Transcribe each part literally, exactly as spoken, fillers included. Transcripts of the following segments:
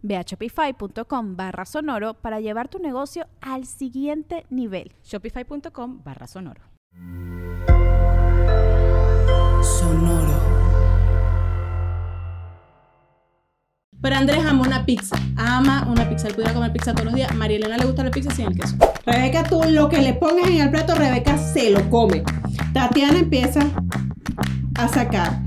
Ve a shopify.com barra sonoro para llevar tu negocio al siguiente nivel. Shopify.com barra sonoro. Sonoro. Pero Andrés ama una pizza. Ama una pizza. Él pudiera comer pizza todos los días. A María Elena le gusta la pizza sin el queso. Rebeca, tú lo que le pongas en el plato, Rebeca se lo come. Tatiana empieza a sacar.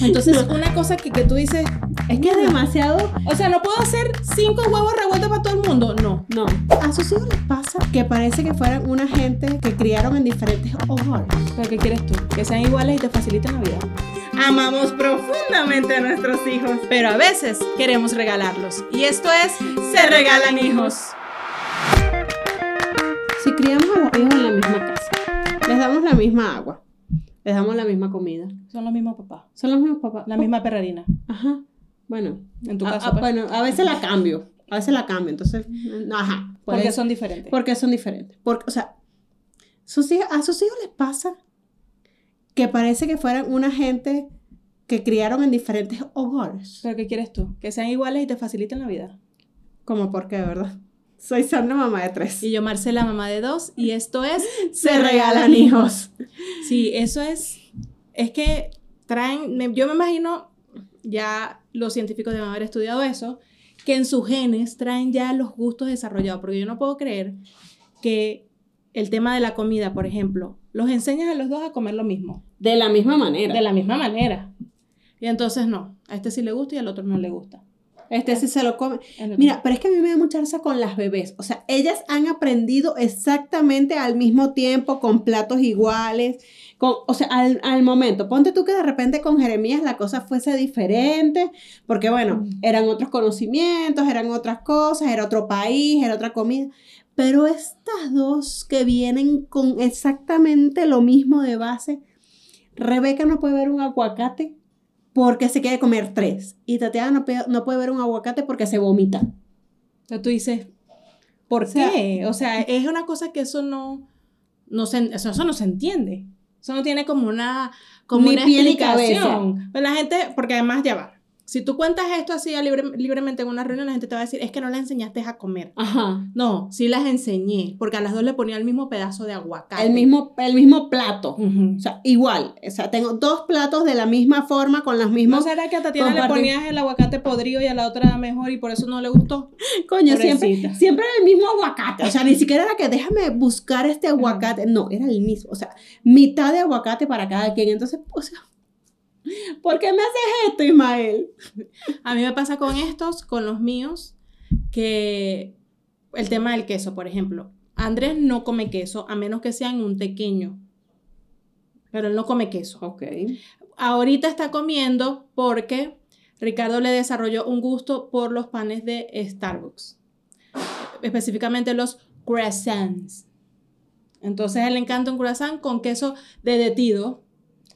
Entonces, una cosa que, que tú dices... Es que es demasiado... O sea, ¿no puedo hacer cinco huevos revueltos para todo el mundo? No, no. A sus hijos les pasa que parece que fueran una gente que criaron en diferentes hogares. ¿Pero qué quieres tú? Que sean iguales y te faciliten la vida. Amamos profundamente a nuestros hijos, pero a veces queremos regalarlos. Y esto es... Se Regalan Hijos. Si criamos a los hijos en la misma casa, les damos la misma agua, les damos la misma comida. Son los mismos papás. Son los mismos papás. La misma perrerina. Ajá. Bueno, en tu a, caso. A, pues. Bueno, a veces la cambio. A veces la cambio. Entonces, ajá. Pues, porque son diferentes. Porque son diferentes. Porque, o sea, sus hijos, a sus hijos les pasa que parece que fueran una gente que criaron en diferentes hogares. ¿Pero qué quieres tú? Que sean iguales y te faciliten la vida. ¿Cómo? ¿Por qué, verdad? Soy Sandra, mamá de tres. Y yo, Marcela, mamá de dos. Y esto es... Se, Se Regalan Hijos. Sí, eso es... Es que traen... Me, yo me imagino, ya los científicos deben haber estudiado eso, que en sus genes traen ya los gustos desarrollados. Porque yo no puedo creer que el tema de la comida, por ejemplo, los enseñas a los dos a comer lo mismo. De la misma manera. De la misma manera. Y entonces no. A este sí le gusta y al otro no le gusta. Este sí se lo come. Mira, pero es que a mí me da mucha risa con las bebés. O sea, ellas han aprendido exactamente al mismo tiempo, con platos iguales, con, o sea, al, al momento. Ponte tú que de repente con Jeremías la cosa fuese diferente, porque bueno, eran otros conocimientos, eran otras cosas, era otro país, era otra comida. Pero estas dos que vienen con exactamente lo mismo de base, Rebeca no puede ver un aguacate porque se quiere comer tres. Y Tatiana no puede, no puede ver un aguacate porque se vomita. Entonces tú dices, ¿por qué? O sea, o sea es una cosa que eso no, no se, eso, eso no se entiende. Eso no tiene como una, como una explicación. Pero la gente, porque además ya va. Si tú cuentas esto así libre, libremente en una reunión, la gente te va a decir, es que no las enseñaste a comer. Ajá. No, sí las enseñé, porque a las dos le ponía el mismo pedazo de aguacate. El mismo, el mismo plato. Uh-huh. O sea, igual. O sea, tengo dos platos de la misma forma, con las mismas... ¿No será que a Tatiana le ponías el aguacate podrido y a la otra mejor y por eso no le gustó? Coño, pobrecita. siempre siempre era el mismo aguacate. O sea, ni siquiera era que déjame buscar este aguacate. No, era el mismo. O sea, mitad de aguacate para cada quien. Entonces, o sea... ¿Por qué me haces esto, Ismael? A mí me pasa con estos, con los míos, que el tema del queso, por ejemplo. Andrés no come queso, a menos que sea en un tequeño. Pero él no come queso. Ok. Ahorita está comiendo porque Ricardo le desarrolló un gusto por los panes de Starbucks. Específicamente los croissants. Entonces, él le encanta un croissant con queso derretido.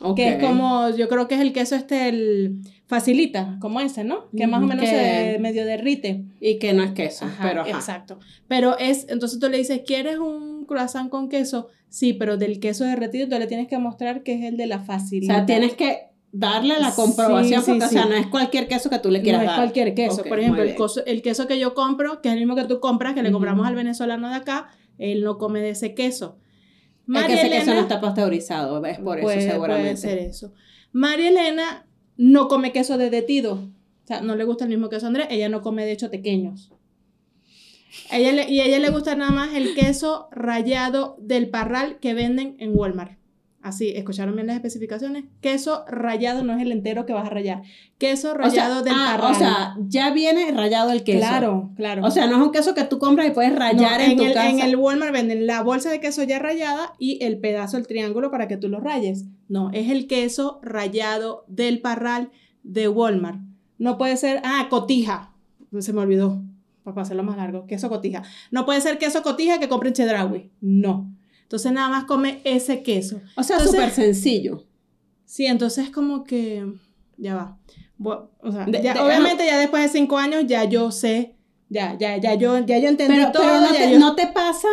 Okay. Que es como, yo creo que es el queso este, el facilita, como ese, ¿no? Que más o menos que, se medio derrite. Y que no es queso, ajá, pero ajá. Exacto. Pero es, entonces tú le dices, ¿quieres un croissant con queso? Sí, pero del queso derretido tú le tienes que mostrar que es el de la facilita. O sea, tienes que darle la comprobación, sí, porque, sí, o sea, sí. No es cualquier queso que tú le quieras dar. No es dar. Cualquier queso. Okay, por ejemplo, el, coso, el queso que yo compro, que es el mismo que tú compras, que uh-huh. le compramos al venezolano de acá, él no come de ese queso. María es que ese Elena, queso no está pasteurizado, es por eso puede, seguramente. Puede ser eso. María Elena no come queso derretido, o sea, no le gusta el mismo queso a Andrés, ella no come de hecho tequeños. Ella le, y a ella le gusta nada más el queso rallado del parral que venden en Walmart. Así, escucharon bien las especificaciones. Queso rallado, no es el entero que vas a rallar. Queso rallado, o sea, del ah, tarrano. O sea, ya viene rallado el queso. Claro, claro. O sea, no es un queso que tú compras y puedes rallar no, en, en tu el, casa. En el Walmart venden la bolsa de queso ya rallada y el pedazo, el triángulo para que tú lo rayes. No, es el queso rallado del parral de Walmart. No puede ser, ah, cotija. Se me olvidó, para hacerlo más largo. Queso cotija. No puede ser queso cotija que compren Chedraui. No. Entonces, nada más come ese queso. O sea, súper sencillo. Sí, entonces como que... Ya va. O sea, de, ya, de, obviamente, no, ya después de cinco años, ya yo sé. Ya, ya, ya, yo, ya yo entendí pero, todo. Pero no, ya te, yo... ¿no te pasa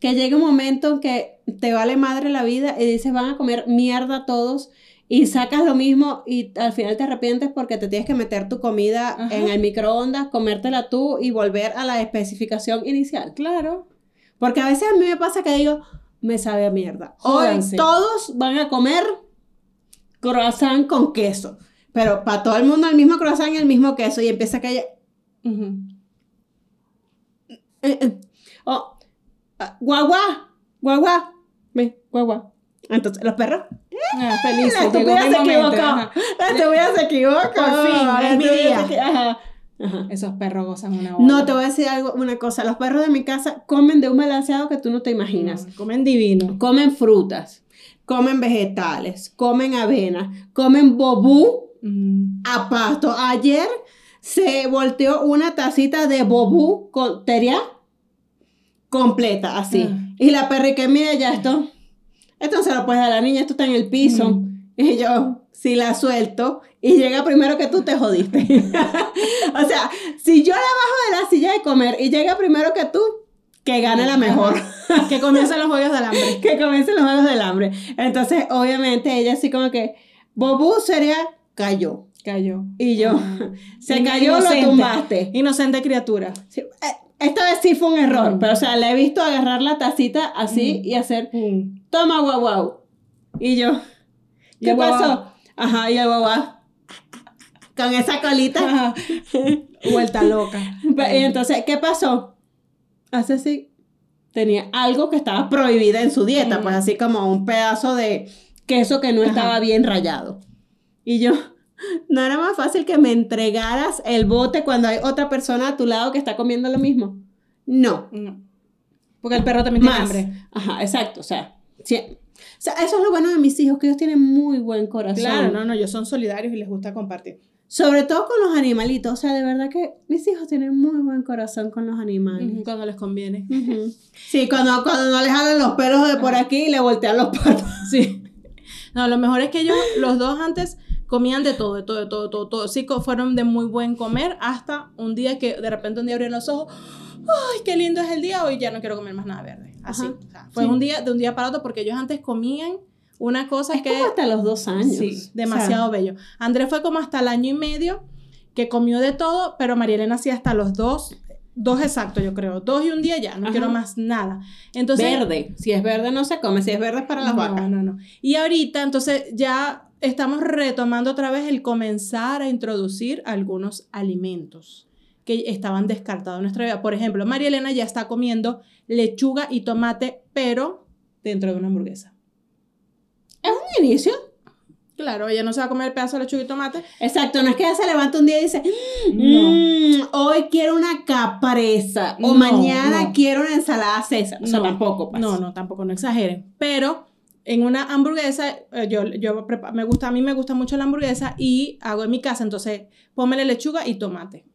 que llega un momento en que te vale madre la vida y dices, van a comer mierda todos y sacas lo mismo y al final te arrepientes porque te tienes que meter tu comida, ajá, en el microondas, comértela tú y volver a la especificación inicial? Claro. Porque a veces a mí me pasa que digo... me sabe a mierda. Jódanse. Hoy todos van a comer croissant con queso. Pero para todo el mundo el mismo croissant y el mismo queso. Y empieza a caer... Uh-huh. Eh, eh. Oh. Ah, guagua. Guagua. Ve, guagua. Entonces, los perros... Ah, feliz. La estupidez se equivocó. Ajá. La estupidez se equivocó. Por fin. Oh, es mi día. día. Ajá. Ajá. Esos perros gozan una hora. No, te voy a decir algo, una cosa. Los perros de mi casa comen de un balanceado que tú no te imaginas. No, comen divino. Comen frutas, comen vegetales, comen avena, comen bobú mm. a pasto. Ayer se volteó una tacita de bobú con teria completa, así. Mm. Y la perrique, mira ya esto. Esto no se lo puedes dar a la niña, esto está en el piso. Mm. Y yo... si la suelto y llega primero que tú, te jodiste. O sea, si yo la bajo de la silla de comer y llega primero que tú, que gane la mejor. Que comiencen los juegos del hambre. Que comiencen los juegos del hambre. Entonces, obviamente, ella así como que, bobú sería, cayó. Cayó. Y yo, se cayó, lo tumbaste. Inocente criatura. Sí. Esta vez sí fue un error, mm. pero o sea, la he visto agarrar la tacita así mm. y hacer, mm. toma, guau, guau. Y yo, ¿qué pasó? Ajá, y el guagua con esa colita. Ajá. Vuelta loca. Y entonces, ¿qué pasó? Hace así. Tenía algo que estaba prohibida en su dieta, ajá, pues así como un pedazo de queso que no estaba, ajá, bien rallado. Y yo, ¿no era más fácil que me entregaras el bote cuando hay otra persona a tu lado que está comiendo lo mismo? No. No. Porque el perro también más. Tiene hambre. Ajá, exacto, o sea, sí. O sea, eso es lo bueno de mis hijos, que ellos tienen muy buen corazón. Claro, no, no, ellos son solidarios y les gusta compartir. Sobre todo con los animalitos, o sea, de verdad que mis hijos tienen muy buen corazón con los animales. Uh-huh, cuando les conviene. Uh-huh. Sí, cuando, cuando no les jalan los pelos de por aquí y le voltean los patos. Sí. No, lo mejor es que ellos, los dos antes, comían de todo, de todo, de todo, de todo, todo. Sí, fueron de muy buen comer hasta un día que de repente un día abrieron los ojos. ¡Ay, qué lindo es el día! Hoy ya no quiero comer más nada verde. Así. O sea, fue sí. un día, de un día para otro, porque ellos antes comían una cosa es que... como hasta los dos años. Sí, demasiado, o sea, bello. Andrés fue como hasta el año y medio que comió de todo, pero Marielena hacía hasta los dos, dos exactos yo creo, dos y un día ya, no ajá. quiero más nada. Entonces, verde, si es verde no se come, si es verde es para las no, vacas. No, no, no. Y ahorita, entonces, ya estamos retomando otra vez el comenzar a introducir algunos alimentos que estaban descartados en nuestra vida. Por ejemplo, Marielena ya está comiendo lechuga y tomate, pero dentro de una hamburguesa. ¿Es un inicio? Claro, ella no se va a comer el pedazo de lechuga y tomate. Exacto, no es que ella se levanta un día y dice, mmm, no. hoy quiero una capresa, o no, mañana no. quiero una ensalada César. O sea, no, tampoco pasa. No, no, tampoco, no exageren. Pero en una hamburguesa, yo, yo preparo, me gusta, a mí me gusta mucho la hamburguesa y hago en mi casa, entonces, pómele lechuga y tomate.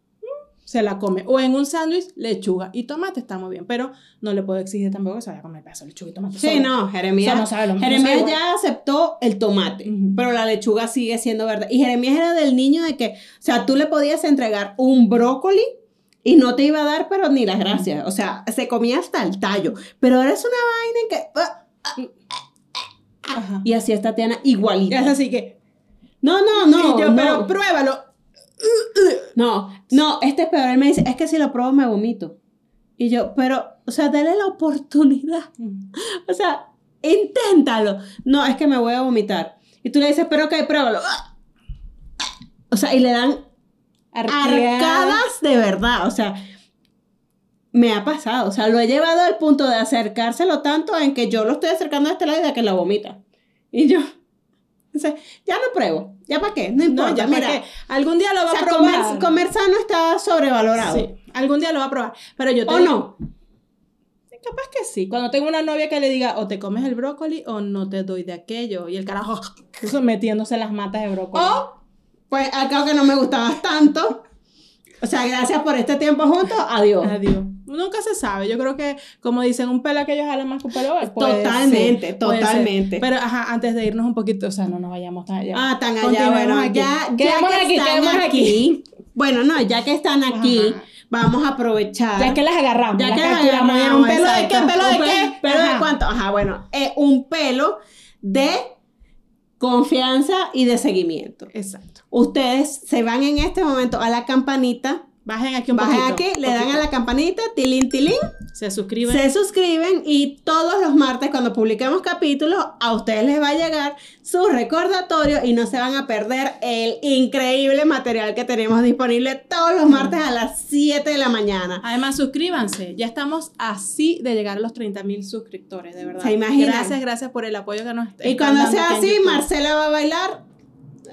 Se la come. O en un sándwich, lechuga y tomate, está muy bien. Pero no le puedo exigir tampoco que se vaya a comer el pedazo de lechuga y tomate. Sí, solo. no, Jeremías, o sea, no Jeremías no ya aceptó el tomate, uh-huh. pero la lechuga sigue siendo verde. Y Jeremías era del niño de que, o sea, tú le podías entregar un brócoli y no te iba a dar, pero ni las gracias. O sea, se comía hasta el tallo. Pero ahora es una vaina en que... Ajá. Y así está Tiana igualita. Es así que... No, no, no. Yo, no. Pero pruébalo. No, no, este es peor. Él me dice, es que si lo pruebo me vomito. Y yo, pero, o sea, dale la oportunidad. O sea, inténtalo. No, es que me voy a vomitar. Y tú le dices, pero ok, pruébalo. O sea, y le dan Arquea. arcadas de verdad. O sea, me ha pasado. O sea, lo he llevado al punto de acercárselo tanto en que yo lo estoy acercando a este lado y de que la vomita. Y yo, o sea, ya lo pruebo. ¿Ya para qué? No importa. No, ya mira, qué. Algún día lo va o sea, a probar. Comer, comer sano está sobrevalorado. Sí. Algún día lo va a probar. Pero yo tengo... ¿O no? Capaz que sí. Cuando tengo una novia que le diga, o te comes el brócoli o no te doy de aquello. Y el carajo metiéndose las matas de brócoli. O, pues, acá que no me gustabas tanto. O sea, gracias por este tiempo juntos. Adiós. Adiós. Nunca se sabe. Yo creo que, como dicen, un pelo que ellos jalan más que un pelo. Totalmente, ser, totalmente. Pero, ajá, antes de irnos un poquito, o sea, no nos vayamos tan allá. Ah, tan allá. Bueno, aquí. ya, ya que aquí, están aquí. aquí. Bueno, no, ya que están aquí. Ajá. Vamos a aprovechar. Ya que las agarramos. Ya las que las agarramos. agarramos ¿Un pelo exacto. de qué? ¿Pelo de pelo, qué? ¿Pelo ajá. de cuánto? Ajá, bueno. Eh, un pelo de confianza y de seguimiento. Exacto. Ustedes se van en este momento a la campanita. Bajen aquí un Bajen poquito. Bajen aquí, le poquito. dan a la campanita, tilín, tilín. Se suscriben. Se suscriben y todos los martes cuando publiquemos capítulos, a ustedes les va a llegar su recordatorio y no se van a perder el increíble material que tenemos disponible todos los martes a las siete de la mañana. Además, suscríbanse. Ya estamos así de llegar a los treinta mil suscriptores, de verdad. ¿Se imaginan? Gracias, gracias por el apoyo que nos están dando. Y cuando sea así, Marcela va a bailar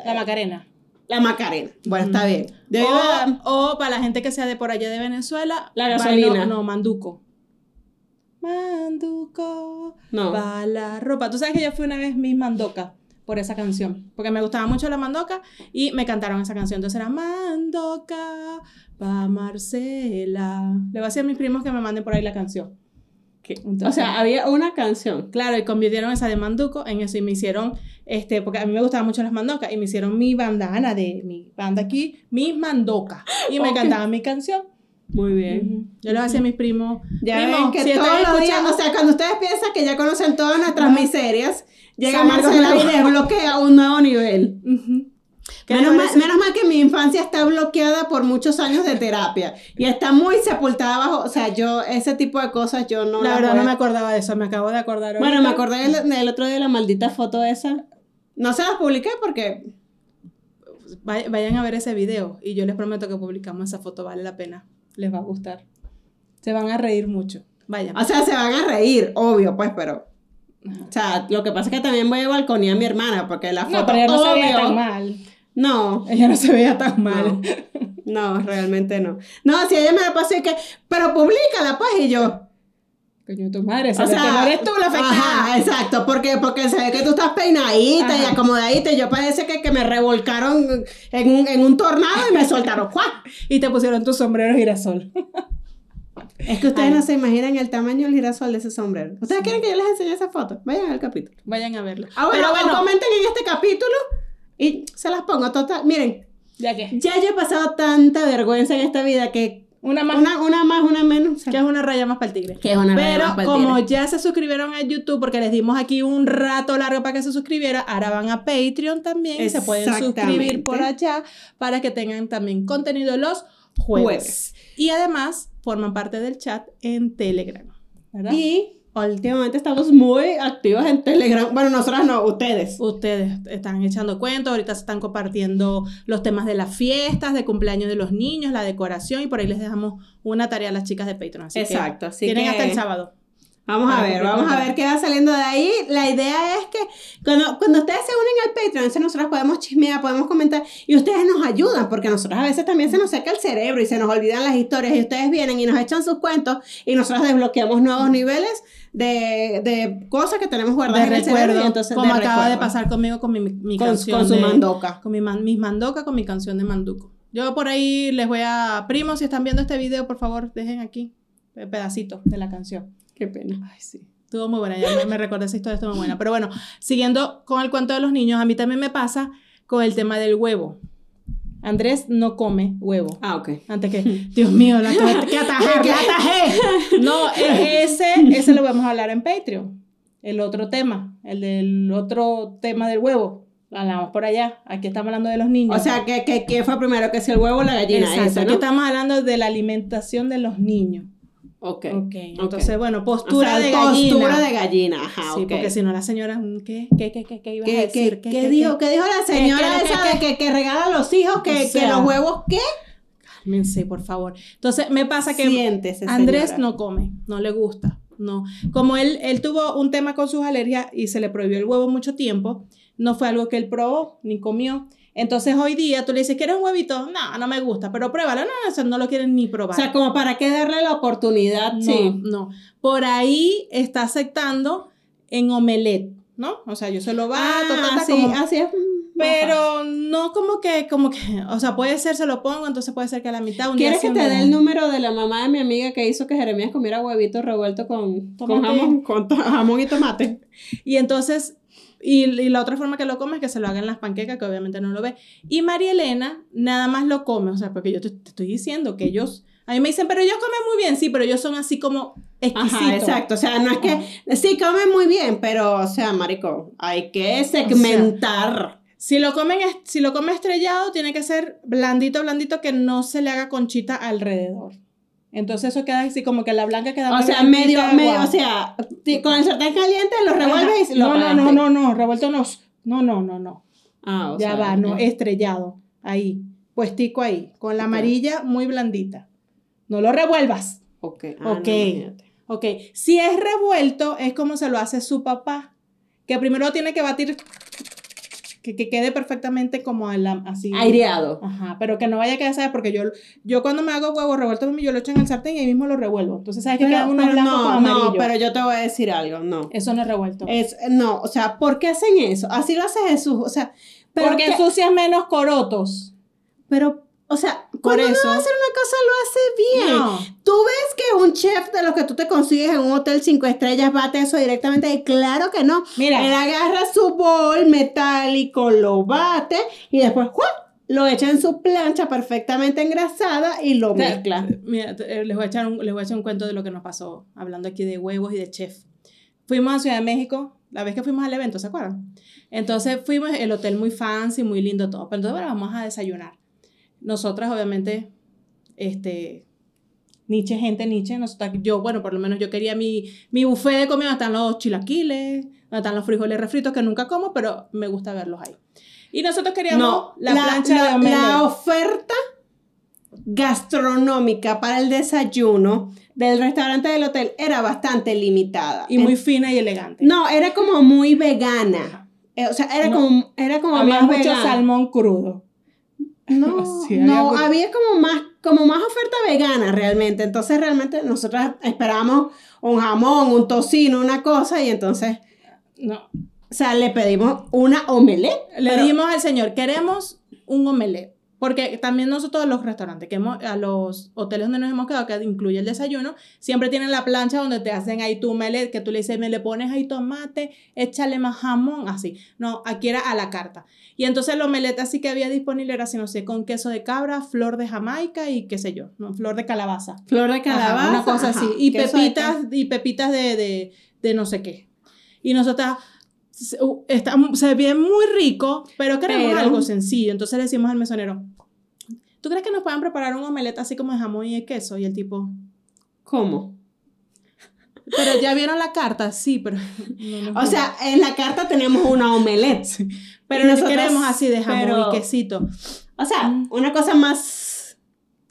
la Macarena. La Macarena. Bueno, está bien. Debe o, dar... o para la gente que sea de por allá de Venezuela. La gasolina. No, no, manduco. Manduco. No. Va la ropa. Tú sabes que yo fui una vez Miss Mandoca por esa canción. Porque me gustaba mucho la mandoca y me cantaron esa canción. Entonces era Mandoca, va Marcela. Le voy a decir a mis primos que me manden por ahí la canción. Entonces, o sea, había una canción. Claro, y convirtieron esa de manduco en eso. Y me hicieron, este, porque a mí me gustaban mucho las mandocas. Y me hicieron mi bandana de mi banda aquí, mis mandocas. Y me okay. cantaban mi canción. Muy bien. Uh-huh. Yo les hacía a mis primos. Ya primo, ven que si todos los días, o sea, cuando ustedes piensan que ya conocen todas nuestras uh-huh. miserias, llega Marcela y desbloquea un nuevo nivel. Uh-huh. Menos mal, menos mal que mi infancia está bloqueada por muchos años de terapia y está muy sepultada abajo, o sea, yo ese tipo de cosas yo no la, la verdad voy. No me acordaba de eso, me acabo de acordar ahorita. Bueno, me acordé del, del otro día de la maldita foto esa, no se las publiqué porque vayan a ver ese video y yo les prometo que publicamos esa foto, vale la pena, les va a gustar, se van a reír mucho, vayan, o sea, se van a reír, obvio, pues, pero o sea, lo que pasa es que también voy a balconear a mi hermana porque la foto, no, pero ella no se veía tan mal. No, ella no se veía tan mal. No, no, realmente no. No, si ella me la pasó y que, pero públicala pues, y yo. Coño, tu madre, ¿sabes? O sea, que no eres tú la afectada. Ajá, exacto, porque, porque se ve que tú estás peinadita ajá. y acomodadita, y yo parece que, que me revolcaron en un, en un tornado y me soltaron, ¡cuac! Y te pusieron tus sombreros girasol. Es que ustedes ay. No se imaginan el tamaño del girasol de ese sombrero. ¿Ustedes sí. quieren que yo les enseñe esa foto? Vayan al capítulo. Vayan a verlo. Ah, bueno, bueno, comenten en este capítulo. Y se las pongo total. Miren, ¿ya qué? Ya yo he pasado tanta vergüenza en esta vida que... Una más, una, una, más, una menos. O sea, que es una raya más para el tigre. Que es una Pero raya más para el tigre. Pero como ya se suscribieron a YouTube, porque les dimos aquí un rato largo para que se suscribieran, ahora van a Patreon también. Y se pueden suscribir por allá para que tengan también contenido los jueves. jueves. Y además, forman parte del chat en Telegram, ¿verdad? Y... últimamente estamos muy activos en Telegram. Bueno, nosotras no, ustedes. Ustedes están echando cuentos, ahorita se están compartiendo los temas de las fiestas, de cumpleaños de los niños, la decoración, y por ahí les dejamos una tarea a las chicas de Patreon. Así exacto. Que así tienen que... hasta el sábado. Vamos a ver, vamos a ver qué va saliendo de ahí. La idea es que cuando, cuando ustedes se unen al Patreon, entonces nosotros podemos chismear, podemos comentar, y ustedes nos ayudan, porque nosotros a veces también se nos seca el cerebro y se nos olvidan las historias, y ustedes vienen y nos echan sus cuentos, y nosotros desbloqueamos nuevos niveles de, de cosas que tenemos guardadas de en recuerdo, el cerebro. Entonces, como de acaba recuerdo. De pasar conmigo con mi, mi con, canción con su de, mandoca. Con mi man, mis mandoca, con mi canción de manduco. Yo por ahí les voy a... Primos, si están viendo este video, por favor, dejen aquí el pedacito de la canción. Qué pena. Ay, sí. Estuvo muy buena. Ya me, me recordé esa historia, estuvo muy buena. Pero bueno, siguiendo con el cuento de los niños, a mí también me pasa con el tema del huevo. Andrés no come huevo. Ah, ok. Antes que, Dios mío, la tuve que atajar, que atajé. No, ese, ese lo vamos a hablar en Patreon. El otro tema, el del otro tema del huevo. Hablamos por allá. Aquí estamos hablando de los niños. O sea, ¿qué que, que fue primero? ¿Que si el huevo o la gallina? Exacto. Eso, ¿no? Aquí estamos hablando de la alimentación de los niños. Okay, ok, entonces, bueno, postura, o sea, de gallina. Postura de gallina, ajá, sí, okay. Porque si no la señora, ¿qué? ¿Qué, qué, qué, qué ibas ¿Qué, a decir? ¿Qué, qué, qué, qué, dijo, qué dijo la señora qué, esa qué, de qué, que, que regala a los hijos, que, o sea, que los huevos, ¿qué? Cálmense, por favor. Entonces, me pasa que Siéntese, Andrés señora. no come, no le gusta. no. Como él, él tuvo un tema con sus alergias y se le prohibió el huevo mucho tiempo, no fue algo que él probó ni comió. Entonces hoy día tú le dices, ¿quieres un huevito? No, no me gusta, pero pruébalo. No, no, o sea, no lo quieren ni probar. O sea, como para qué darle la oportunidad. No, sí, no. Por ahí está aceptando en omelette, ¿no? O sea, yo se lo bato, ah, así, como... así es. Pero no como que, como que, o sea, puede ser, se lo pongo, entonces puede ser que a la mitad un día... ¿Quieres que te dé el número de la mamá de mi amiga que hizo que Jeremías comiera huevito revuelto con, con, jamón, con to- jamón y tomate? Y entonces, y, y la otra forma que lo come es que se lo hagan las panquecas, que obviamente no lo ve. Y María Elena nada más lo come, o sea, porque yo te, te estoy diciendo que ellos... A mí me dicen, pero ellos comen muy bien, sí, pero ellos son así como exquisitos. Ajá, exacto, o sea, no es que... Sí, comen muy bien, pero, o sea, marico, hay que segmentar... O sea, Si lo comen, si lo come estrellado, tiene que ser blandito, blandito, que no se le haga conchita alrededor. Entonces eso queda así, como que la blanca queda... O sea, medio, medio, o sea, con el sartén caliente lo revuelves y lo... No, no, no, no, no, revuelto no, no, no, no, no. Ah, o sea... Ya va, no, estrellado, ahí, puestico ahí, con la amarilla muy blandita. No lo revuelvas. Ok, ok, ok. Si es revuelto, es como se lo hace su papá, que primero tiene que batir... Que, que quede perfectamente como el, así. Aireado. Ajá, pero que no vaya a quedar, ¿sabes? Porque yo, yo cuando me hago huevos revueltos, yo lo echo en el sartén y ahí mismo lo revuelvo. Entonces, ¿sabes? Pero, que queda uno blanco con amarillo. No, pero yo te voy a decir algo, no. Eso no es revuelto. Es, no, o sea, ¿por qué hacen eso? Así lo hace Jesús, o sea. Pero porque ensucias menos corotos. Pero, o sea, cuando uno va a hacer una cosa, lo hace bien. No. Tú ves que un chef de los que tú te consigues en un hotel cinco estrellas bate eso directamente. Y claro que no. Mira. Él agarra su bol metálico, lo bate y después ¡juap! Lo echa en su plancha perfectamente engrasada y lo o sea, mezcla. Mira, les voy a echar un, les voy a echar un cuento de lo que nos pasó hablando aquí de huevos y de chef. Fuimos a Ciudad de México, la vez que fuimos al evento, ¿se acuerdan? Entonces fuimos, el hotel muy fancy, muy lindo todo. Pero entonces, bueno, vamos a desayunar. Nosotras, obviamente, este, niche, gente, niche, nosotras, yo, bueno, por lo menos yo quería mi, mi buffet de comida, donde están los chilaquiles, donde están los frijoles refritos, que nunca como, pero me gusta verlos ahí. Y nosotros queríamos no, la, la plancha la, de omelette. La oferta gastronómica para el desayuno del restaurante del hotel era bastante limitada. Y muy en, fina y elegante. No, era como muy vegana. O sea, era no, como, era como había más mucho vegana. Salmón crudo. No, sí, había no, algo... había como más, como más oferta vegana realmente, entonces realmente nosotras esperábamos un jamón, un tocino, una cosa y entonces, no, o sea, le pedimos una omelette. Le pero... dijimos al señor, queremos un omelette, porque también nosotros los restaurantes, que hemos, a los hoteles donde nos hemos quedado, que incluye el desayuno, siempre tienen la plancha donde te hacen ahí tu omelette, que tú le dices, me le pones ahí tomate, échale más jamón, así. No, aquí era a la carta. Y entonces el omelette así que había disponible era, si no sé, con queso de cabra, flor de Jamaica y qué sé yo, no, flor de calabaza. Flor de calabaza. Ajá, una cosa ajá, así. Y pepitas, y pepitas de, de, de no sé qué. Y nosotras... Está, se ve muy rico, pero queremos pero, algo sencillo. Entonces le decimos al mesonero, ¿tú crees que nos puedan preparar un omelette así como de jamón y de queso? Y el tipo, ¿cómo? Pero ya vieron la carta, sí, pero... No, no, o sea, en la carta tenemos una omelette, sí, pero nosotros queremos así de jamón pero, y quesito. O sea, mm, una cosa más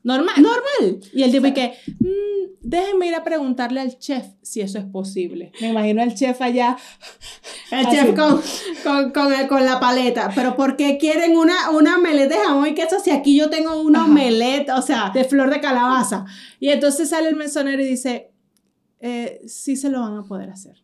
normal. Normal. Y el tipo, o sea, y que... Mm, déjenme ir a preguntarle al chef si eso es posible. Me imagino al chef allá. El así, chef con, con, con, el, con la paleta. Pero ¿por qué quieren una, una omelette de jamón y queso si aquí yo tengo una ajá, omelette, o sea, de flor de calabaza? Y entonces sale el mesonero y dice, eh, sí se lo van a poder hacer.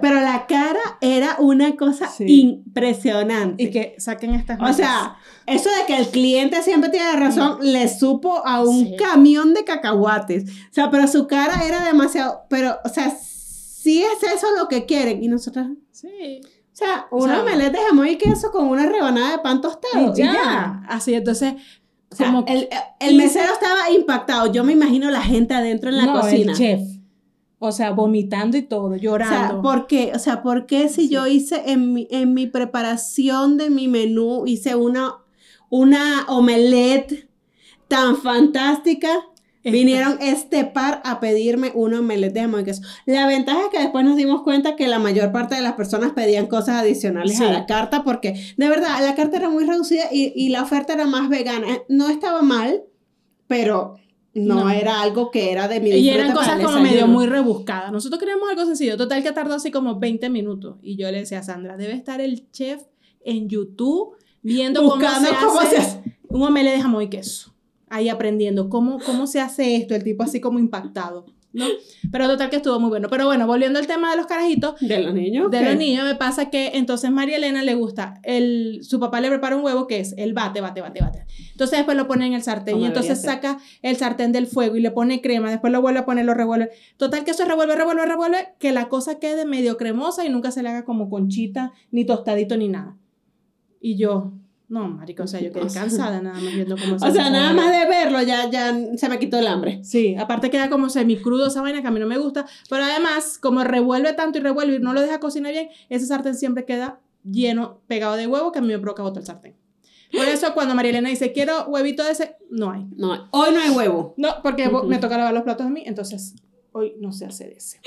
Pero la cara era una cosa sí, impresionante. Y que saquen estas cosas. O sea, eso de que el cliente siempre tiene razón, sí, le supo a un sí, camión de cacahuates. O sea, pero su cara era demasiado... Pero, o sea, sí es eso lo que quieren. Y nosotras... Sí. O sea, una o sea, omelette de jamón y queso con una rebanada de pan tostado. Y ya. Y ya. Así, entonces... O sea, como el, el mesero estaba impactado. Yo me imagino la gente adentro en la no, cocina. El chef. O sea, vomitando y todo, llorando. O sea, ¿por qué? O sea, ¿por qué si sí, yo hice en mi, en mi preparación de mi menú, hice una, una omelette tan fantástica? Esta. Vinieron este par a pedirme una omelette de jamón y queso. La ventaja es que después nos dimos cuenta que la mayor parte de las personas pedían cosas adicionales sí, a la carta, porque de verdad, la carta era muy reducida y, y la oferta era más vegana. No estaba mal, pero... No, no era algo que era de mi disfrute. Y eran cosas como medio muy rebuscadas. Nosotros queríamos algo sencillo. Total que tardó así como veinte minutos. Y yo le decía a Sandra, debe estar el chef en YouTube viendo Buscando cómo se cómo hace se... un omelette de jamón y queso. Ahí aprendiendo cómo, cómo se hace esto. El tipo así como impactado, ¿no? Pero total que estuvo muy bueno. Pero bueno, volviendo al tema de los carajitos. De los niños. De okay. los niños. Me pasa que entonces María Elena le gusta. El, su papá le prepara un huevo que es el bate, bate, bate, bate. Entonces después lo pone en el sartén. Como y entonces saca el sartén del fuego y le pone crema. Después lo vuelve a poner, lo revuelve. Total que eso revuelve, revuelve, revuelve. Que la cosa quede medio cremosa y nunca se le haga como conchita, ni tostadito, ni nada. Y yo... No, marica, o sea, yo quedé cansada nada más viendo cómo se... O sea, nada más de verlo, ya, ya se me quitó el hambre. Sí, aparte queda como semicrudo esa vaina que a mí no me gusta. Pero además, como revuelve tanto y revuelve y no lo deja cocinar bien, ese sartén siempre queda lleno, pegado de huevo, que a mí me provoca botar el sartén. Por eso cuando María Elena dice, quiero huevito de ese, no hay. No hay. Hoy no hay huevo. No, porque uh-huh. me toca lavar los platos a mí, entonces... Hoy no se hace de ese.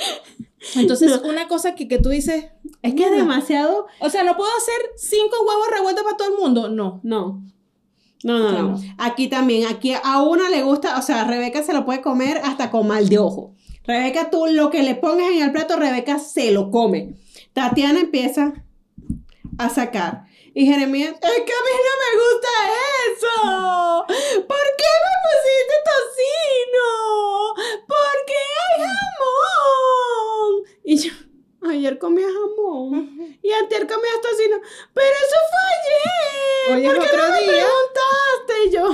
Entonces, no. una cosa que, que tú dices... Es que no. es demasiado... O sea, ¿no puedo hacer cinco huevos revueltos para todo el mundo? No. No. No, no, o sea, no. no. Aquí también, aquí a una le gusta... O sea, Rebeca se lo puede comer hasta con mal de ojo. Rebeca, tú lo que le pongas en el plato, Rebeca se lo come. Tatiana empieza a sacar. Y Jeremías, es que a mí no me gusta eso. ¿Por qué me pusiste tocino? ¿Por qué hay jamón? Y yo, ayer comía jamón. Y antier comías tocino. Pero eso fue ayer. Oye, ¿por qué no me preguntaste? Y yo,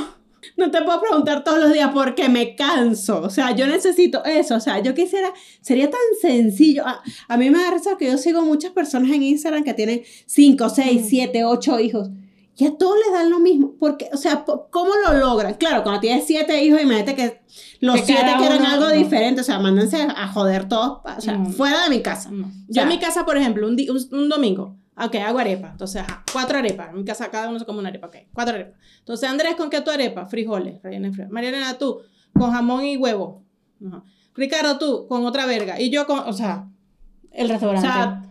no te puedo preguntar todos los días porque me canso. O sea, yo necesito eso. O sea, yo quisiera... Sería tan sencillo. A, a mí me da risa que yo sigo muchas personas en Instagram que tienen cinco, seis, siete, ocho hijos. Y a todos les dan lo mismo. Porque, o sea, ¿cómo lo logran? Claro, cuando tienes siete hijos, imagínate que los que siete quieren algo no. diferente. O sea, mándense a joder todos. O sea, no. fuera de mi casa. No. Yo en mi casa, por ejemplo, un, di- un, un domingo. Ok, hago arepa. Entonces, ajá, cuatro arepas. En mi casa cada uno se come una arepa. Ok, cuatro arepas. Entonces, Andrés, ¿con qué tu arepa? Frijoles, rellena de frijoles. Mariana, tú, con jamón y huevo. Ajá. Ricardo, tú, con otra verga. Y yo con, o sea, el restaurante. O sea,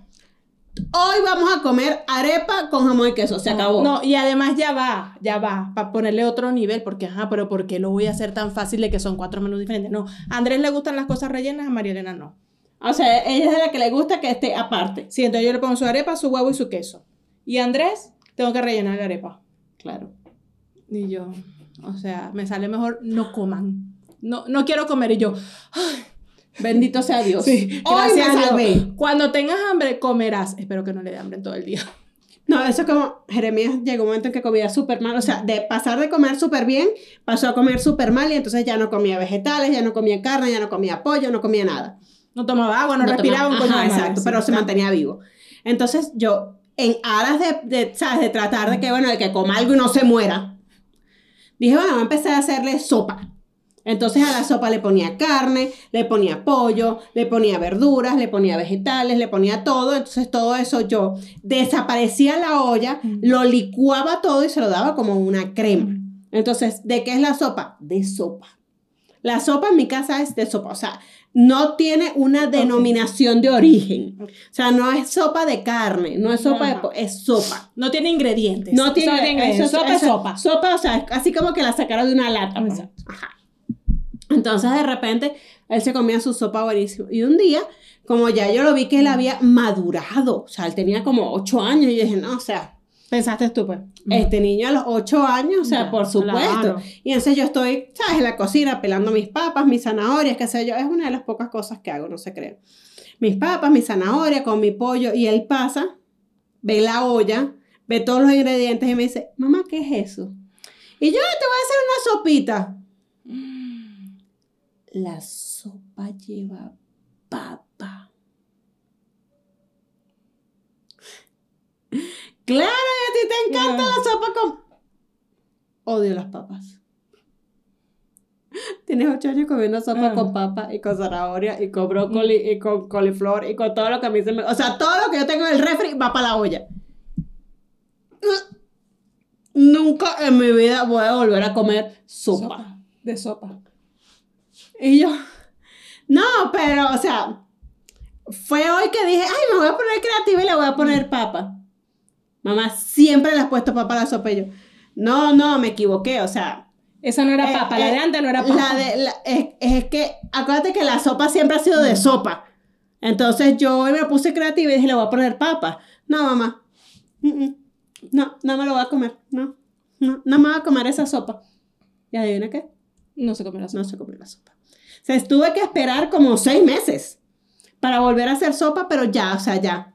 hoy vamos a comer arepa con jamón y queso. Se acabó. No, y además ya va, ya va, para ponerle otro nivel. Porque, ajá, pero ¿por qué lo voy a hacer tan fácil de que son cuatro menús diferentes? No, a Andrés le gustan las cosas rellenas, a Marielena no. O sea, ella es de la que le gusta que esté aparte. Sí, entonces yo le pongo su arepa, su huevo y su queso. Y Andrés, tengo que rellenar la arepa. Claro. Y yo, o sea, me sale mejor no coman. No, no quiero comer. Y yo, ¡ay! Bendito sea Dios. Sí, gracias a Dios. Salve. Cuando tengas hambre, comerás. Espero que no le dé hambre en todo el día. No, eso es como, Jeremías llegó un momento en que comía súper mal, o sea, de pasar de comer súper bien, pasó a comer súper mal y entonces ya no comía vegetales, ya no comía carne, ya no comía pollo, no comía nada. No tomaba agua, no, no respiraba un coño. Exacto, sí, pero sí, se claro. mantenía vivo. Entonces yo, en aras de, de, ¿sabes? De tratar de que, bueno, de que coma algo y no se muera, dije, bueno, voy a empezar a hacerle sopa. Entonces a la sopa le ponía carne, le ponía pollo, le ponía verduras, le ponía vegetales, le ponía todo. Entonces todo eso yo desaparecía la olla, mm. lo licuaba todo y se lo daba como una crema. Entonces, ¿de qué es la sopa? De sopa. La sopa en mi casa es de sopa, o sea, no tiene una denominación okay. de origen. Okay. O sea, no es sopa de carne, no es sopa Ajá. de po- es sopa. No tiene ingredientes. No tiene sopa, ingredientes. Eso, sopa, eso, sopa. Sopa, o sea, así como que la sacaron de una lata. Pues. Ajá. Entonces, de repente, él se comía su sopa buenísimo. Y un día, como ya yo lo vi que él había madurado, o sea, él tenía como ocho años y yo dije, no, o sea... Pensaste tú, pues. Este uh-huh. niño a los ocho años, o sea, yeah, por supuesto. Claro. Y entonces yo estoy, ¿sabes? En la cocina, pelando mis papas, mis zanahorias, qué sé yo. Es una de las pocas cosas que hago, no se crean. Mis papas, mis zanahorias, con mi pollo. Y él pasa, ve la olla, ve todos los ingredientes y me dice, mamá, ¿qué es eso? Y yo, te voy a hacer una sopita. La sopa lleva papa. Claro, y a ti te encanta no. la sopa con... Odio las papas. Tienes ocho años comiendo sopa no. con papa y con zanahoria y con brócoli y con coliflor y con todo lo que a mí se me... O sea, todo lo que yo tengo en el refri va para la olla. Nunca en mi vida voy a volver a comer sopa. sopa. De sopa. Y yo... No, pero, o sea... Fue hoy que dije, ay, me voy a poner creativa y le voy a poner papa. Mamá, siempre le has puesto papa a la sopa. Y yo, no, no, me equivoqué. O sea, Esa no era eh, papa, eh, la de antes no era papa. La de, la, es, es que, acuérdate que la sopa siempre ha sido de sopa. Entonces yo hoy me puse creativa y dije, le voy a poner papa. No, mamá, Mm-mm. no, no me lo voy a comer, no, no, no me voy a comer esa sopa. ¿Y adivina qué? No se comió la sopa. No se comió la sopa. O sea, tuve que esperar como seis meses para volver a hacer sopa, pero ya, o sea, ya.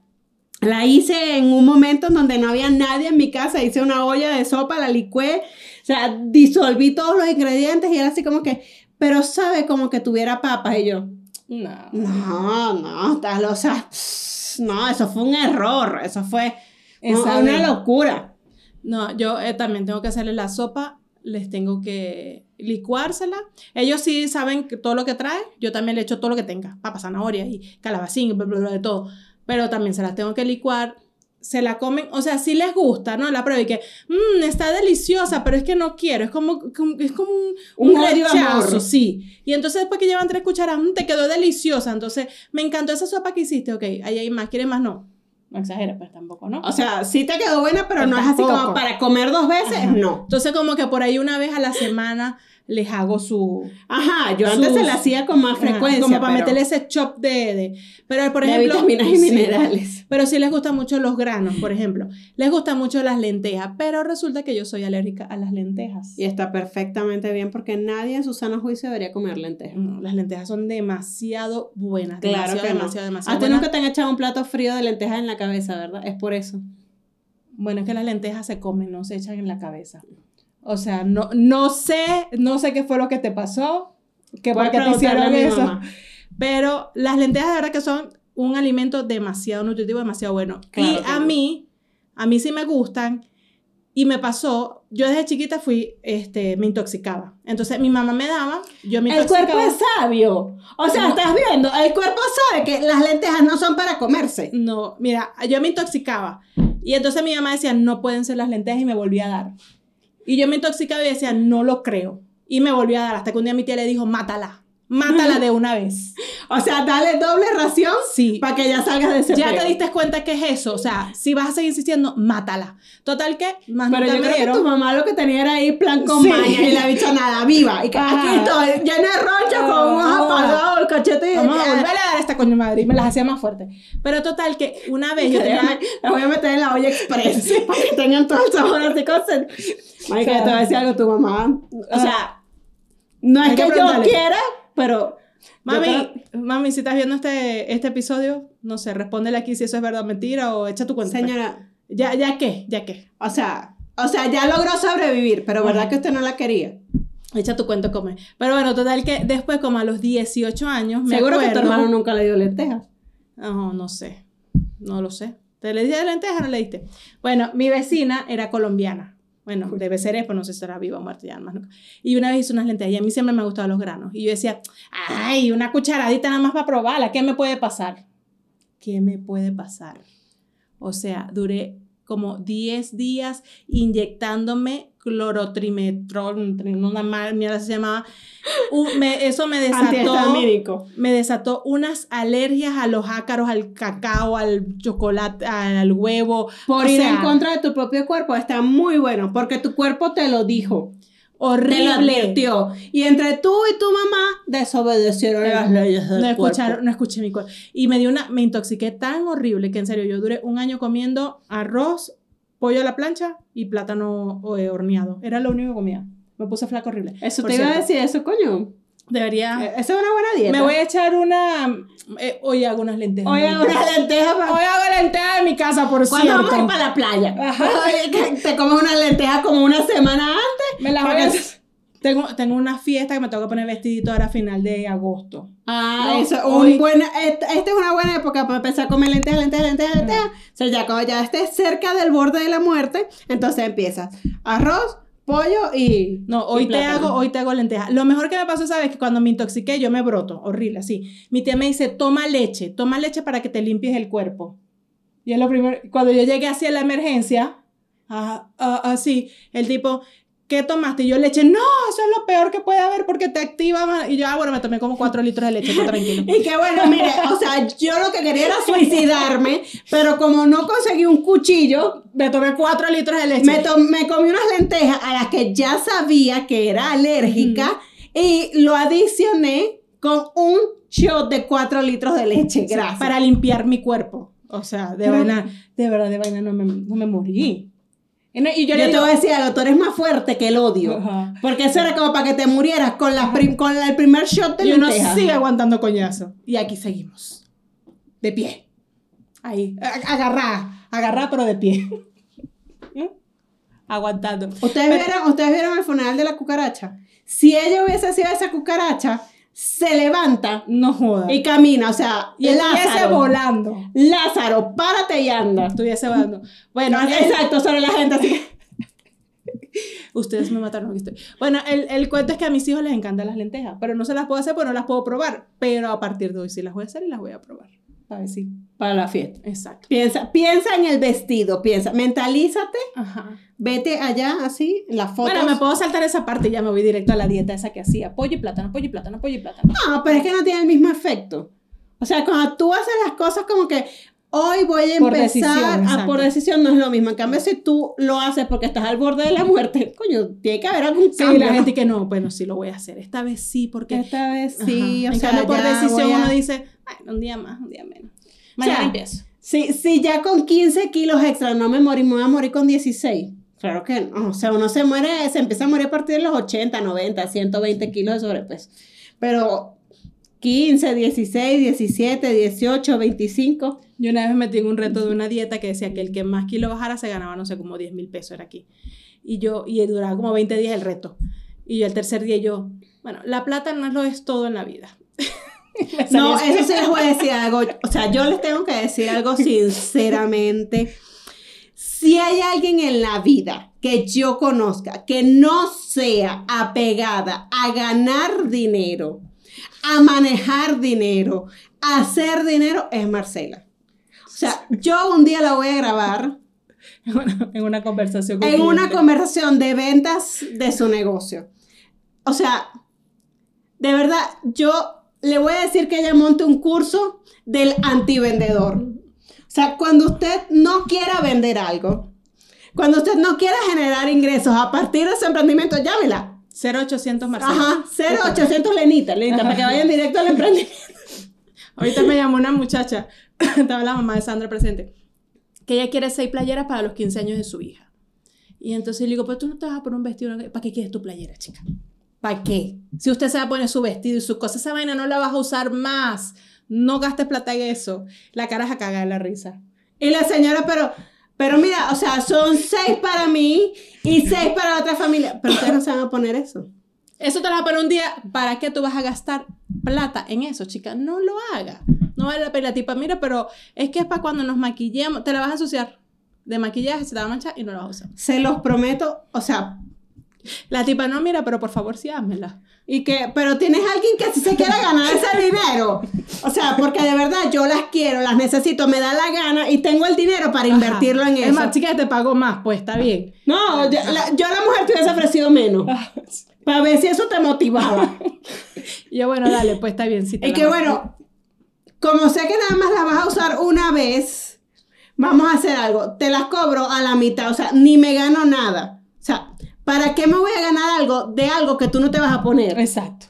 La hice en un momento en donde no había nadie en mi casa, hice una olla de sopa, la licué, o sea, disolví todos los ingredientes y era así como que, pero sabe como que tuviera papas, y yo, no, no, no, tal, o sea, pss, no, eso fue un error, eso fue Esa una bien. locura. No, yo eh, también tengo que hacerle la sopa, les tengo que licuársela, ellos sí saben todo lo que trae, yo también le echo todo lo que tenga, papas, zanahorias y calabacín, bla, bla, bla, de todo. Pero también se las tengo que licuar, se la comen, o sea, sí les gusta, ¿no? La prueba y que, mmm, está deliciosa, pero es que no quiero, es como, como es como un, un, un rechazo, sí. Y entonces después que llevan tres cucharadas, mmm, te quedó deliciosa, entonces, me encantó esa sopa que hiciste, ok, ahí hay más, ¿quieres más? No, no exageres, pues tampoco, ¿no? O sea, sí te quedó buena, pero, pero no tampoco. Es así como para comer dos veces, ajá, no. Entonces como que por ahí una vez a la semana les hago su... Ajá, yo antes sus, se la hacía con más frecuencia. Ajá, como para meterle ese chop de... de pero, por ejemplo... De vitaminas y minerales. Sí, pero sí les gustan mucho los granos, por ejemplo. Les gustan mucho las lentejas, pero resulta que yo soy alérgica a las lentejas. Y está perfectamente bien, porque nadie en su sano juicio debería comer lentejas. No, las lentejas son demasiado buenas. Claro demasiado, que no. demasiado, demasiado ¿A ti nunca te han echado un plato frío de lentejas en la cabeza, verdad? Es por eso. Bueno, es que las lentejas se comen, no se echan en la cabeza. O sea, no, no sé, no sé qué fue lo que te pasó, que por qué te hicieron eso. Mamá. Pero las lentejas de verdad que son un alimento demasiado nutritivo, demasiado bueno. Claro, y claro. a mí, a mí sí me gustan. Y me pasó, yo desde chiquita fui, este, me intoxicaba. Entonces, mi mamá me daba, yo me intoxicaba. El cuerpo es sabio. O sea, no. Estás viendo, el cuerpo sabe que las lentejas no son para comerse. No, mira, yo me intoxicaba. Y entonces mi mamá decía, no pueden ser las lentejas, y me volvía a dar. Y yo me intoxicaba y decía, no lo creo. Y me volví a dar, hasta que un día mi tía le dijo, mátala. Mátala de una vez. O sea, dale doble ración, sí, para que ya salgas de ese Ya pego. Te diste cuenta que es eso. O sea, si vas a seguir insistiendo, mátala. Total que más Pero nunca yo creo que tu mamá lo que tenía era ahí plan con sí. maña y la bicha nada viva. Y que aquí estoy, llena de ronchas, ah, con un ojo apagado, el cachete. Y vamos a volver a dar esta coño madre. Y me las hacía más fuerte. Pero total que una vez yo tenía... Las voy a meter en la olla express para que tengan todo el sabor así cosas. Marica, o sea, te voy a decir algo, tu mamá. O sea, no es que, que yo quiera... Pero, mami, creo... mami, si estás viendo este, este episodio, no sé, respóndele aquí si eso es verdad o mentira, o echa tu cuenta. Señora, ¿ya, ya qué? ¿Ya qué? O sea, o sea, ya logró sobrevivir, pero ¿verdad que usted no la quería? Echa tu cuento, come. Pero bueno, total que después, como a los dieciocho años, me Seguro acuerdo, que tu hermano nunca le dio lentejas. No, no sé, no lo sé. ¿Te le diste lentejas o no le diste? Bueno, mi vecina era colombiana. Bueno, debe ser eso, no sé si estará viva o muerta ya, más nunca. Y una vez hice unas lentejas y a mí siempre me han gustado los granos. Y yo decía, ay, una cucharadita nada más para probarla, ¿qué me puede pasar? ¿Qué me puede pasar? O sea, duré como diez días inyectándome clorotrimetrol, una mal, mierda se llamaba. Uh, me, eso me desató, me desató unas alergias a los ácaros, al cacao, al chocolate, al huevo. Por o ir sea, en contra de tu propio cuerpo está muy bueno, porque tu cuerpo te lo dijo. Horrible. Te lo advirtió. Y entre tú y tu mamá desobedecieron eh, las leyes del no cuerpo. No escuché mi cuerpo. Y me dio una, me intoxiqué tan horrible que en serio yo duré un año comiendo arroz, pollo a la plancha y plátano eh, horneado. Era lo único que comía. Me puse flaca horrible. Eso te iba a decir, eso coño. Debería. Eh, esa es una buena dieta. Me voy a echar una. Eh, hoy hago unas lentejas. Hoy hago unas lentejas. Para... Hoy hago lentejas en mi casa, por cierto. Cuando vamos a ir para la playa. Ajá. Te comes unas lentejas como una semana antes. Me las voy a... tengo, tengo una fiesta que me tengo que poner vestidito ahora a final de agosto. Ah, no, eso. Hoy... Un buen, esta, esta es una buena época para empezar a comer lentejas, lentejas, lentejas, lentejas. Ah. O sea, ya cuando ya estés cerca del borde de la muerte, entonces empiezas. Arroz. Pollo y... No, hoy y te hago, hoy te hago lentejas. Lo mejor que me pasó, ¿sabes? Que cuando me intoxiqué, yo me broto. Horrible, así. Mi tía me dice, toma leche. Toma leche para que te limpies el cuerpo. Y es lo primero... Cuando yo llegué hacia la emergencia, así, el tipo... ¿qué tomaste? Y yo leche, no, eso es lo peor que puede haber porque te activa más. Y yo, ah, bueno, me tomé como cuatro litros de leche, pues, tranquilo. Y que bueno, mire, o sea, yo lo que quería era suicidarme, pero como no conseguí un cuchillo, me tomé cuatro litros de leche. Me, to- me comí unas lentejas a las que ya sabía que era alérgica mm. y lo adicioné con un shot de cuatro litros de leche, gracias. Para limpiar mi cuerpo. O sea, de vaina, de verdad, de vaina no me, no me morí. Y yo, yo le digo, te voy a decir algo, tú eres más fuerte que el odio. Uh-huh. Porque eso era como para que te murieras con, la prim, con la, el primer shot de lentejas. Y uno sigue aguantando coñazo. Y aquí seguimos. De pie. Ahí. Agarrá. Agarrá, pero de pie. ¿Eh? Aguantando. ¿Ustedes, pero, vieron, ¿Ustedes vieron el funeral de la cucaracha? Si ella hubiese sido esa cucaracha, se levanta. No joda. Y camina, o sea, y Lázaro volando. Lázaro, párate y anda. Estuviese volando. Bueno, no, el, exacto, sobre la gente así. Ustedes me mataron aquí estoy. Bueno, el, el cuento es que a mis hijos les encantan las lentejas, pero no se las puedo hacer porque no las puedo probar. Pero a partir de hoy sí las voy a hacer y las voy a probar. A ver si. Para la fiesta. Exacto. Piensa, piensa en el vestido, piensa, mentalízate. Ajá. Vete allá, así, las fotos. Bueno, me puedo saltar esa parte y ya me voy directo a la dieta esa que hacía. Pollo y plátano, pollo y plátano, pollo y plátano. No, pero es que no tiene el mismo efecto. O sea, cuando tú haces las cosas como que hoy voy a empezar por decisión, a, por decisión no es lo mismo. En cambio, si tú lo haces porque estás al borde de la muerte, coño, tiene que haber algún cambio. Sí, la gente que no, bueno, sí lo voy a hacer. Esta vez sí, porque... Esta vez sí, ajá. O sea, en cambio, por decisión a... uno dice, bueno, un día más, un día menos. Mañana o sea, empiezo. Si, si ya con quince kilos extra no me morí, me voy a morir con dieciséis. Claro que no, o sea, uno se muere, se empieza a morir a partir de los ochenta, noventa, ciento veinte kilos de sobrepeso, pero quince, dieciséis, diecisiete, dieciocho, veinticinco. Yo una vez me metí en un reto de una dieta que decía que el que más kilo bajara se ganaba, no sé, como diez mil pesos era aquí, y yo, y duraba como veinte días el reto, y yo el tercer día yo, bueno, la plata no lo es todo en la vida. No, eso sí les voy a decir algo, o sea, yo les tengo que decir algo sinceramente. Si hay alguien en la vida que yo conozca que no sea apegada a ganar dinero, a manejar dinero, a hacer dinero, es Marcela. O sea, yo un día la voy a grabar en una, en una conversación con en cliente. Una conversación de ventas de su negocio. O sea, de verdad, yo le voy a decir que ella monte un curso del antivendedor. O sea, cuando usted no quiera vender algo, cuando usted no quiera generar ingresos a partir de su emprendimiento, llámela. cero ochocientos Marcela. Ajá, cero ochocientos Lenita, Lenita, para que vayan directo al emprendimiento. Ahorita me llamó una muchacha, estaba la mamá de Sandra presente, que ella quiere seis playeras para los quince años de su hija. Y entonces le digo, pues tú no te vas a poner un vestido, ¿para qué quieres tu playera, chica? ¿Para qué? Si usted se va a poner su vestido y sus cosas, esa vaina no la vas a usar más. No gastes plata en eso. La cara es a cagar la risa. Y la señora, pero, pero mira, o sea, son seis para mí y seis para otra familia. Pero ustedes no se van a poner eso. Eso te lo vas a poner un día. ¿Para qué tú vas a gastar plata en eso, chica? No lo hagas. No vale la pena, tipa. Mira, pero es que es para cuando nos maquillemos. Te la vas a ensuciar de maquillaje, se te va a manchar y no la vas a usar. Se los prometo, o sea... La tipa, no, mira, pero por favor sí házmela. Y que, pero tienes alguien que sí se quiera ganar ese dinero. O sea, porque de verdad yo las quiero, las necesito, me da la gana y tengo el dinero para invertirlo en eso. Es más, chica, te pago más, pues está bien. No, yo la, yo la mujer te hubiese ofrecido menos. Para ver si eso te motivaba. Y yo, bueno, dale, pues está bien. Sí te y que bueno, como sé que nada más la vas a usar una vez, vamos a hacer algo. Te las cobro a la mitad, o sea, ni me gano nada. O sea... ¿Para qué me voy a ganar algo de algo que tú no te vas a poner? Exacto.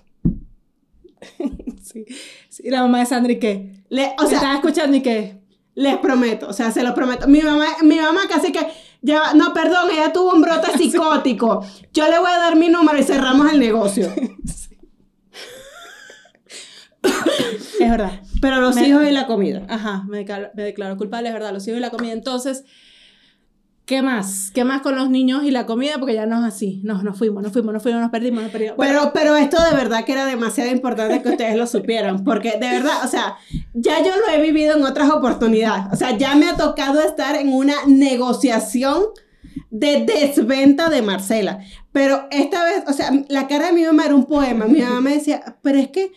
Sí, sí, la mamá de Sandra y qué. Le, o sea, ¿están escuchando y qué? Les prometo, o sea, se los prometo. Mi mamá, mi mamá casi que, ya, no, perdón, ella tuvo un brote psicótico. Yo le voy a dar mi número y cerramos el negocio. Sí. Es verdad. Pero los me, hijos y la comida. Ajá, me declaro, me declaro culpable, es verdad, los hijos y la comida. Entonces... ¿Qué más? ¿Qué más con los niños y la comida? Porque ya no es así. Nos, nos fuimos, nos fuimos, nos fuimos, nos perdimos, nos perdimos. Pero, pero esto de verdad que era demasiado importante que ustedes lo supieran. Porque de verdad, o sea, ya yo lo he vivido en otras oportunidades. O sea, ya me ha tocado estar en una negociación de desventa de Marcela. Pero esta vez, o sea, la cara de mi mamá era un poema. Mi mamá me decía, pero es que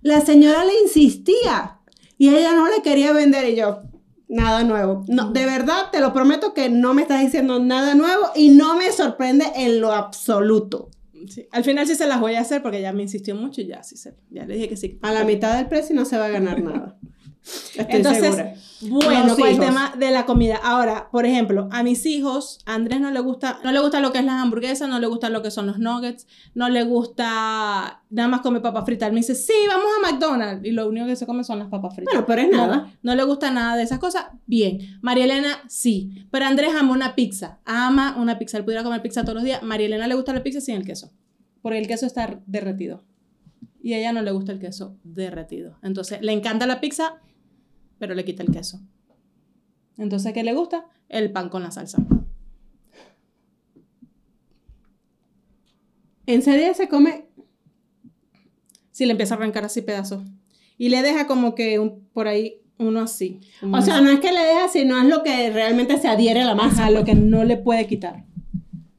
la señora le insistía. Y ella no le quería vender. Y yo... Nada nuevo. No, de verdad, te lo prometo que no me estás diciendo nada nuevo y no me sorprende en lo absoluto. Sí. Al final sí se las voy a hacer porque ya me insistió mucho y ya, sí se, ya le dije que sí. A la mitad del precio no se va a ganar nada. Estoy Entonces, segura. Bueno, con el tema de la comida. Ahora, por ejemplo, a mis hijos, a Andrés no le gusta, no le gusta lo que es las hamburguesas, no le gusta lo que son los nuggets, no le gusta, nada más come papas fritas. Él me dice, sí, vamos a McDonald's. Y lo único que se come son las papas fritas. Bueno, pero es nada. No, no le gusta nada de esas cosas. Bien. María Elena, sí. Pero Andrés ama una pizza. Ama una pizza. Él pudiera comer pizza todos los días. María Elena le gusta la pizza sin el queso. Porque el queso está derretido. Y a ella no le gusta el queso derretido. Entonces, le encanta la pizza, pero le quita el queso. Entonces, ¿qué le gusta? El pan con la salsa. ¿En serio se come? Sí, le empieza a arrancar así pedazos. Y le deja como que un, por ahí uno así. Uno o sea, así. No es que le deja, sino es lo que realmente se adhiere a la masa. Ajá, lo que no le puede quitar.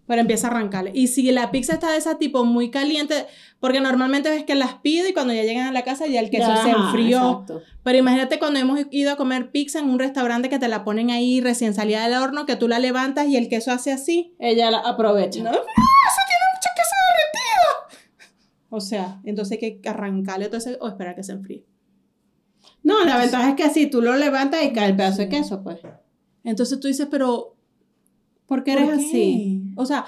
Pero empieza a arrancarle. Y si la pizza está de ese tipo muy caliente, porque normalmente ves que las pido y cuando ya llegan a la casa ya el queso ya, se enfrió. Exacto. Pero imagínate cuando hemos ido a comer pizza en un restaurante que te la ponen ahí recién salida del horno, que tú la levantas y el queso hace así. Ella la aprovecha. No, no, eso tiene mucho queso derretido. O sea, entonces hay que arrancarle entonces, o esperar que se enfríe. No, la entonces, ventaja es que así tú lo levantas y cae el pedazo sí. de queso, pues. Entonces tú dices, pero... ¿Por qué eres ¿Por qué? así? O sea,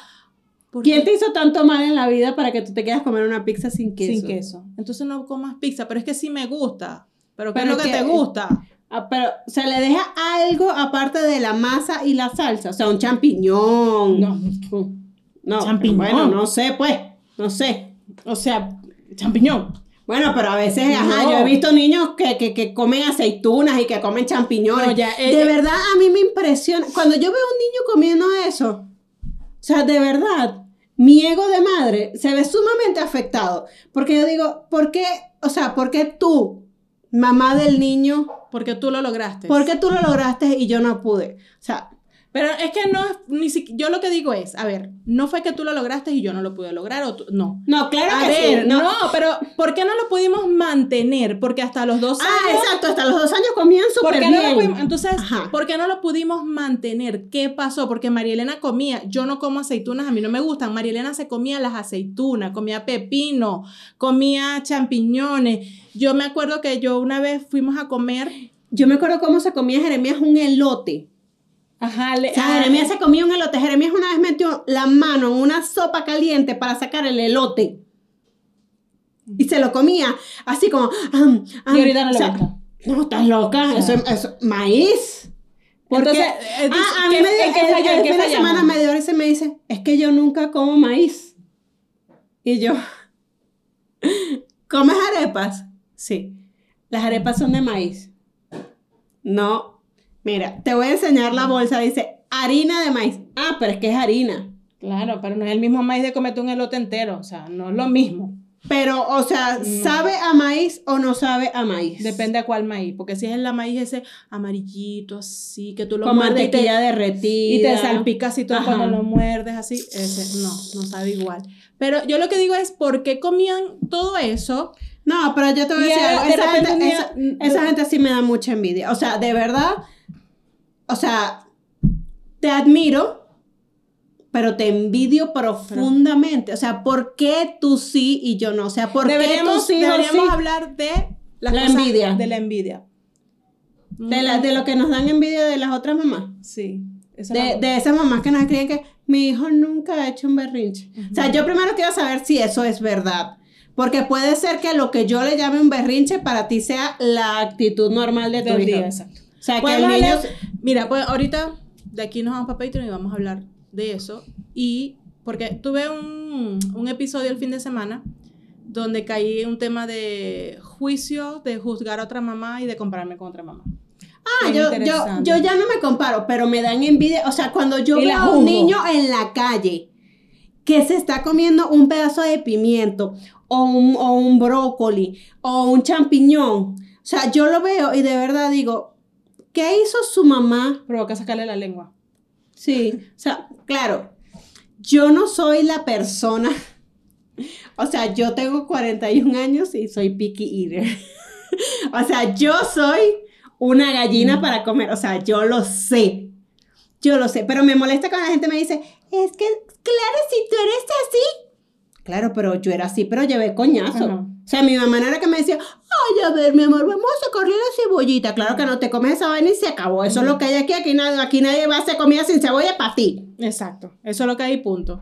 ¿quién te hizo tanto mal en la vida para que tú te quieras comer una pizza sin queso? Sin queso. Entonces no comas pizza, pero es que sí me gusta. ¿Pero qué pero es lo que, que te gusta? Ah, pero se le deja algo aparte de la masa y la salsa. O sea, un champiñón. No. No. Champiñón. Bueno, no sé, pues. No sé. O sea, champiñón. Bueno, pero a veces, no. ajá, yo he visto niños que, que, que comen aceitunas y que comen champiñones. No, ya, ella... De verdad, a mí me impresiona. Cuando yo veo a un niño comiendo eso, o sea, de verdad, mi ego de madre se ve sumamente afectado. Porque yo digo, ¿por qué? O sea, ¿por qué tú, mamá del niño? Porque tú lo lograste. Porque tú lo lograste y yo no pude. O sea... Pero es que no, ni siquiera, yo lo que digo es, a ver, no fue que tú lo lograste y yo no lo pude lograr, o tú, no. No, claro a que ver, sí. No. no, pero ¿por qué no lo pudimos mantener? Porque hasta los dos ah, años... Ah, exacto, hasta los dos años comían súper bien. No lo pudimos, entonces, Ajá. ¿por qué no lo pudimos mantener? ¿Qué pasó? Porque María Elena comía, yo no como aceitunas, a mí no me gustan. María Elena se comía las aceitunas, comía pepino, comía champiñones. Yo me acuerdo que yo una vez fuimos a comer... Yo me acuerdo cómo se comía Jeremías un elote. Ajá, le, o sea, Jeremías se comió un elote. Jeremías una vez metió la mano en una sopa caliente para sacar el elote. Y se lo comía así como... Um, um, y ahorita no lo o sea, gusta. No, estás loca. O sea. Eso es maíz. Porque, Entonces, eh, ah, a mí me dio... El fin de semana me dio hora y se me dice, es que yo nunca como maíz. Y yo... ¿Comes arepas? Sí. Las arepas son de maíz. No... Mira, te voy a enseñar la bolsa, dice harina de maíz. Ah, pero es que es harina. Claro, pero no es el mismo maíz de comerte un elote entero, o sea, no es lo mismo. Pero, o sea, ¿sabe a maíz o no sabe a maíz? Depende a cuál maíz, porque si es el maíz ese amarillito así, que tú lo muerdes. Con mantequilla derretida. Y te salpica así todo cuando lo muerdes, así, ese no, no sabe igual. Pero yo lo que digo es, ¿por qué comían todo eso? No, pero yo te voy a decir algo, esa gente, tenía, esa, esa gente sí me da mucha envidia, o sea, de verdad... O sea, te admiro, pero te envidio profundamente. O sea, ¿por qué tú sí y yo no? O sea, ¿por deberíamos, qué tú sí Deberíamos sí? hablar de las la envidia. De la envidia. De, la, de lo que nos dan envidia de las otras mamás. Sí. Esa de, de esas mamás que nos escriben que mi hijo nunca ha hecho un berrinche. Uh-huh. O sea, yo primero quiero saber si eso es verdad. Porque puede ser que lo que yo le llame un berrinche para ti sea la actitud normal de tu hijo. Exacto. O sea, que el niño... Hablar, mira, pues ahorita de aquí nos vamos para Patreon y vamos a hablar de eso. Y porque tuve un, un episodio el fin de semana donde caí en un tema de juicio, de juzgar a otra mamá y de compararme con otra mamá. Ah, yo, yo, yo ya no me comparo, pero me dan envidia. O sea, cuando yo y veo a un niño en la calle que se está comiendo un pedazo de pimiento o un, o un brócoli o un champiñón. O sea, yo lo veo y de verdad digo... ¿Qué hizo su mamá? Provoca sacarle la lengua. Sí, o sea, claro, yo no soy la persona, o sea, yo tengo cuarenta y un años y soy picky eater. O sea, yo soy una gallina para comer, o sea, yo lo sé, yo lo sé, pero me molesta cuando la gente me dice, es que, claro, si tú eres así, claro, pero yo era así, pero llevé coñazo, uh-huh. O sea, mi mamá no era que me decía, ay, a ver, mi amor, vamos a correr la cebollita, claro que no, te comes esa vaina y se acabó, eso uh-huh. es lo que hay aquí, aquí nadie, aquí nadie va a hacer comida sin cebolla para ti. Exacto, eso es lo que hay, punto.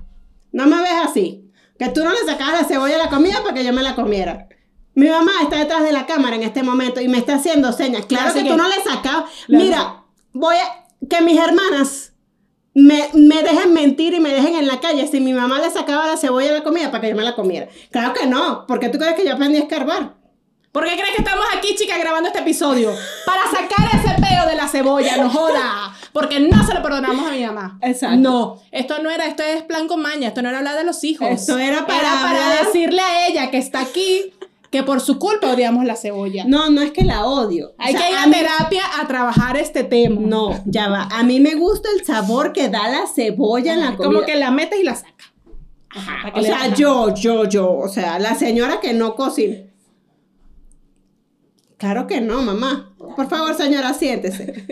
No me ves así, que tú no le sacabas la cebolla a la comida para que yo me la comiera. Mi mamá está detrás de la cámara en este momento y me está haciendo señas. Claro que, que tú no le sacabas. Mira, voy a... Que mis hermanas me, me dejen mentir y me dejen en la calle si mi mamá le sacaba la cebolla a la comida para que yo me la comiera. Claro que no. ¿Por qué tú crees que yo aprendí a escarbar? ¿Por qué crees que estamos aquí, chicas, grabando este episodio? Para sacar ese peo de la cebolla, no joda. Porque no se lo perdonamos a mi mamá. Exacto. No, esto no era, esto es plan con maña, esto no era hablar de los hijos. Esto era para, era para decirle a ella que está aquí, que por su culpa odiamos la cebolla. No, no es que la odio. Hay o sea, que ir a, a terapia mí... a trabajar este tema. No, ya va. A mí me gusta el sabor que da la cebolla ajá, en la comida. Como que la metes y la sacas. Ajá. O sea, yo, yo, yo. O sea, la señora que no cocina. Claro que no, mamá. Por favor, señora, siéntese.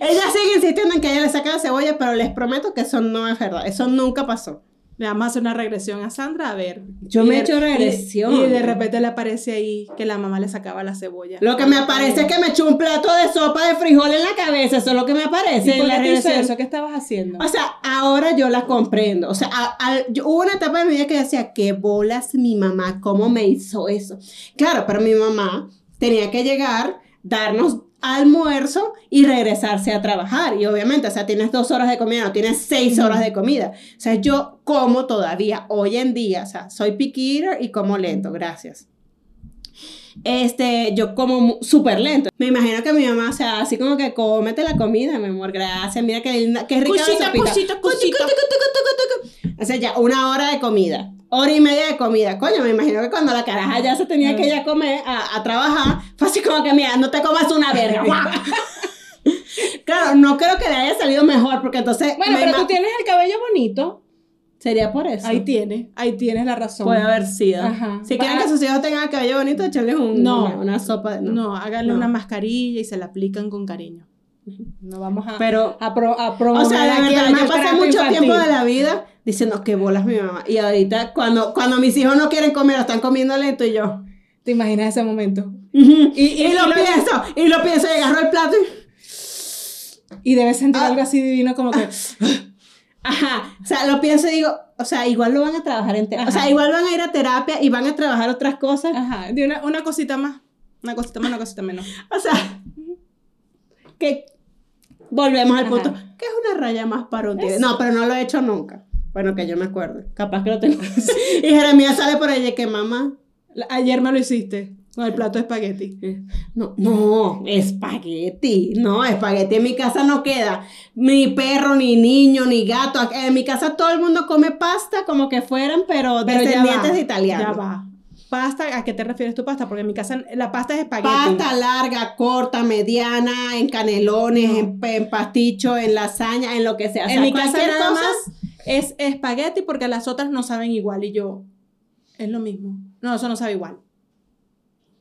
Ella sigue insistiendo en que ella le saca la cebolla, pero les prometo que eso no es verdad. Eso nunca pasó. Le vamos a hacer una regresión a Sandra, a ver. Yo me he hecho regresión. Y, y de repente le aparece ahí que la mamá le sacaba la cebolla. Lo que me aparece es que me echó un plato de sopa de frijol en la cabeza. Eso es lo que me aparece. ¿Y por qué te hizo eso? ¿Qué estabas haciendo? O sea, ahora yo la comprendo. O sea, a, a, yo, hubo una etapa de mi vida que decía, qué bolas mi mamá, ¿cómo me hizo eso? Claro, pero mi mamá tenía que llegar, darnos almuerzo y regresarse a trabajar. Y obviamente, o sea, tienes dos horas de comida, no tienes seis horas de comida. O sea, yo como todavía hoy en día, o sea, soy picky eater y como lento, gracias. Este, yo como súper lento. Me imagino que mi mamá, o sea, así como que cómete la comida, mi amor, gracias, mira que linda, qué rica la sopita. Cosita, cosita, o sea, ya una hora de comida. Hora y media de comida. Coño, me imagino que cuando la caraja ya se tenía que ya comer a, a trabajar, fue así como que, mira, no te comas una verga. Claro, no creo que le haya salido mejor, porque entonces... Bueno, pero ima- tú tienes el cabello bonito. Sería por eso. Ahí tienes, ahí tienes la razón. Puede haber sido. Ajá. Si quieren que sus hijos tengan el cabello bonito, echarles un, no, una, una sopa. De, no, no, háganle no. una mascarilla y se la aplican con cariño. No vamos a... Pero... A, pro, a promover. O sea, de verdad, me pasé mucho infantil. tiempo de la vida... diciendo, qué bolas mi mamá. Y ahorita, cuando, cuando mis hijos no quieren comer, están comiendo lento y yo. ¿Te imaginas ese momento? Uh-huh. Y, y, y, lo y lo pienso, y lo pienso, y agarro el plato y... Y debes sentir ah. algo así divino como que... Ajá, o sea, lo pienso y digo, o sea, igual lo van a trabajar en terapia. O sea, igual van a ir a terapia y van a trabajar otras cosas. Ajá, de una, una cosita más, una cosita más, una cosita menos. O sea, que volvemos al Ajá. punto, que es una raya más para un día. No, pero no lo he hecho nunca. Bueno, que yo me acuerdo. Capaz que lo tengo. Y Jeremías sale por ahí que mamá, ayer me lo hiciste con el plato de espagueti. No, no, espagueti. No, espagueti en mi casa no queda. Ni perro, ni niño, ni gato. En mi casa todo el mundo come pasta como que fueran, pero, pero descendientes de italianos. Ya va. ¿Pasta? ¿A qué te refieres tu pasta? Porque en mi casa la pasta es espagueti. Pasta larga, corta, mediana, en canelones, no. en, en pasticho, en lasaña, en lo que sea. O sea en mi casa nada más... más es espagueti porque las otras no saben igual. Y yo, es lo mismo. No, eso no sabe igual.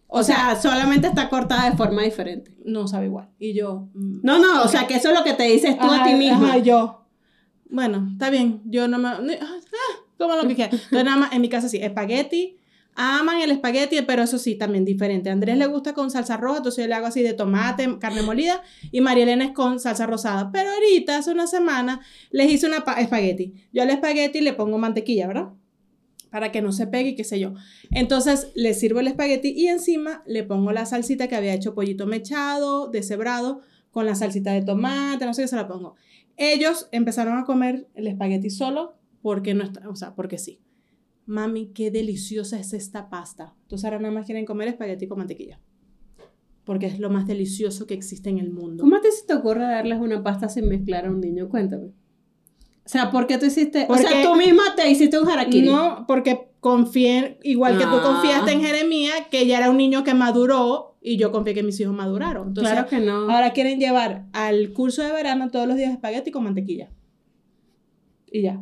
O, o sea, sea, solamente está cortada de forma diferente. No sabe igual. Y yo... Mm, no, no, okay. O sea, que eso es lo que te dices tú ajá, a ti misma. Ajá, yo. Bueno, está bien. Yo no me... Ah, como lo que quieras. Entonces, nada más, en mi casa sí, espagueti. Aman el espagueti, pero eso sí, también diferente. A Andrés le gusta con salsa roja, entonces yo le hago así de tomate, carne molida, y María Elena es con salsa rosada. Pero ahorita, hace una semana, les hice una pa- espagueti. Yo al espagueti le pongo mantequilla, ¿verdad? Para que no se pegue, qué sé yo. Entonces, le sirvo el espagueti y encima le pongo la salsita que había hecho pollito mechado, deshebrado, con la salsita de tomate, no sé qué se la pongo. Ellos empezaron a comer el espagueti solo, porque no está, o sea, porque sí. Mami, qué deliciosa es esta pasta. Entonces ahora nada más quieren comer espagueti con mantequilla. Porque es lo más delicioso que existe en el mundo. ¿Cómo te, te ocurre darles una pasta sin mezclar a un niño? Cuéntame. O sea, ¿por qué tú hiciste...? Porque, o sea, tú misma te hiciste un harakiri. No, porque confié... Igual ah. que tú confiaste en Jeremías, que ya era un niño que maduró, y yo confié que mis hijos maduraron. Entonces, claro que no. Ahora quieren llevar al curso de verano todos los días espagueti con mantequilla. Y ya.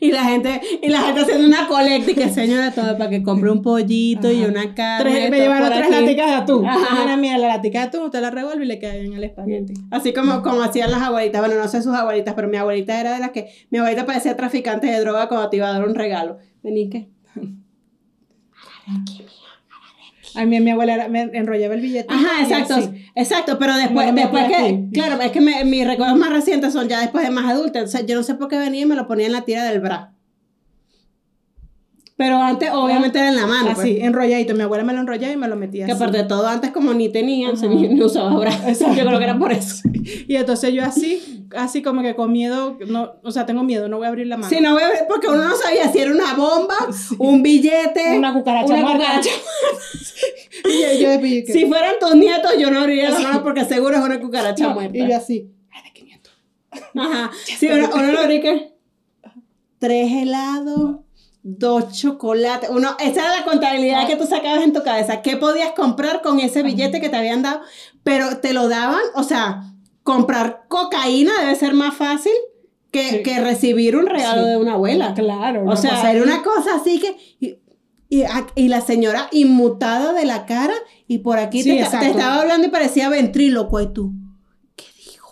Y la gente, y la gente haciendo una colecta y que señora todo para que compre un pollito. Ajá. Y una carne. Tres, me llevaron tres aquí. Laticas de atún. Ajá, mira, la latica de atún, usted la revuelve y le queda bien al espagueti. Así como, como hacían las abuelitas. Bueno, no sé sus abuelitas, pero mi abuelita era de las que... Mi abuelita parecía traficante de droga cuando te iba a dar un regalo. Vení, ¿qué? Aquí, mira. A mí mi abuela me enrollaba el billete. Ajá, exacto, exacto, pero después, bueno, después que, aquí. Claro, es que me, mis recuerdos más recientes son ya después de más adulta, o sea, yo no sé por qué venía y me lo ponía en la tira del bra. Pero antes, obviamente, era en la mano. Así, pues. Enrolladito, mi abuela me lo enrollaba y me lo metía que así. Que aparte de todo, antes como ni tenía, o sea, ni, ni usaba bra, exacto. Yo creo que era por eso. Y entonces yo así, así como que con miedo, no, o sea, tengo miedo, no voy a abrir la mano. Sí, no voy a abrir, porque uno no sabía si era una bomba, sí. Un billete. Una cucaracha. Una marca. cucaracha. Y yo, yo si fueran tus nietos, yo no abriría la mano porque seguro es una cucaracha no, muerta. Y yo así, ay, de quinientos. Ajá. Sí, uno lo abrí que... Tres helados... Dos chocolates. Uno, esa era la contabilidad que tú sacabas en tu cabeza. ¿Qué podías comprar con ese billete que te habían dado? Pero te lo daban, o sea, comprar cocaína debe ser más fácil que, sí. que recibir un regalo sí. de una abuela. Claro. O sea, era una cosa así que... Y, y, y la señora inmutada de la cara y por aquí sí, te, te estaba hablando y parecía ventríloco y tú.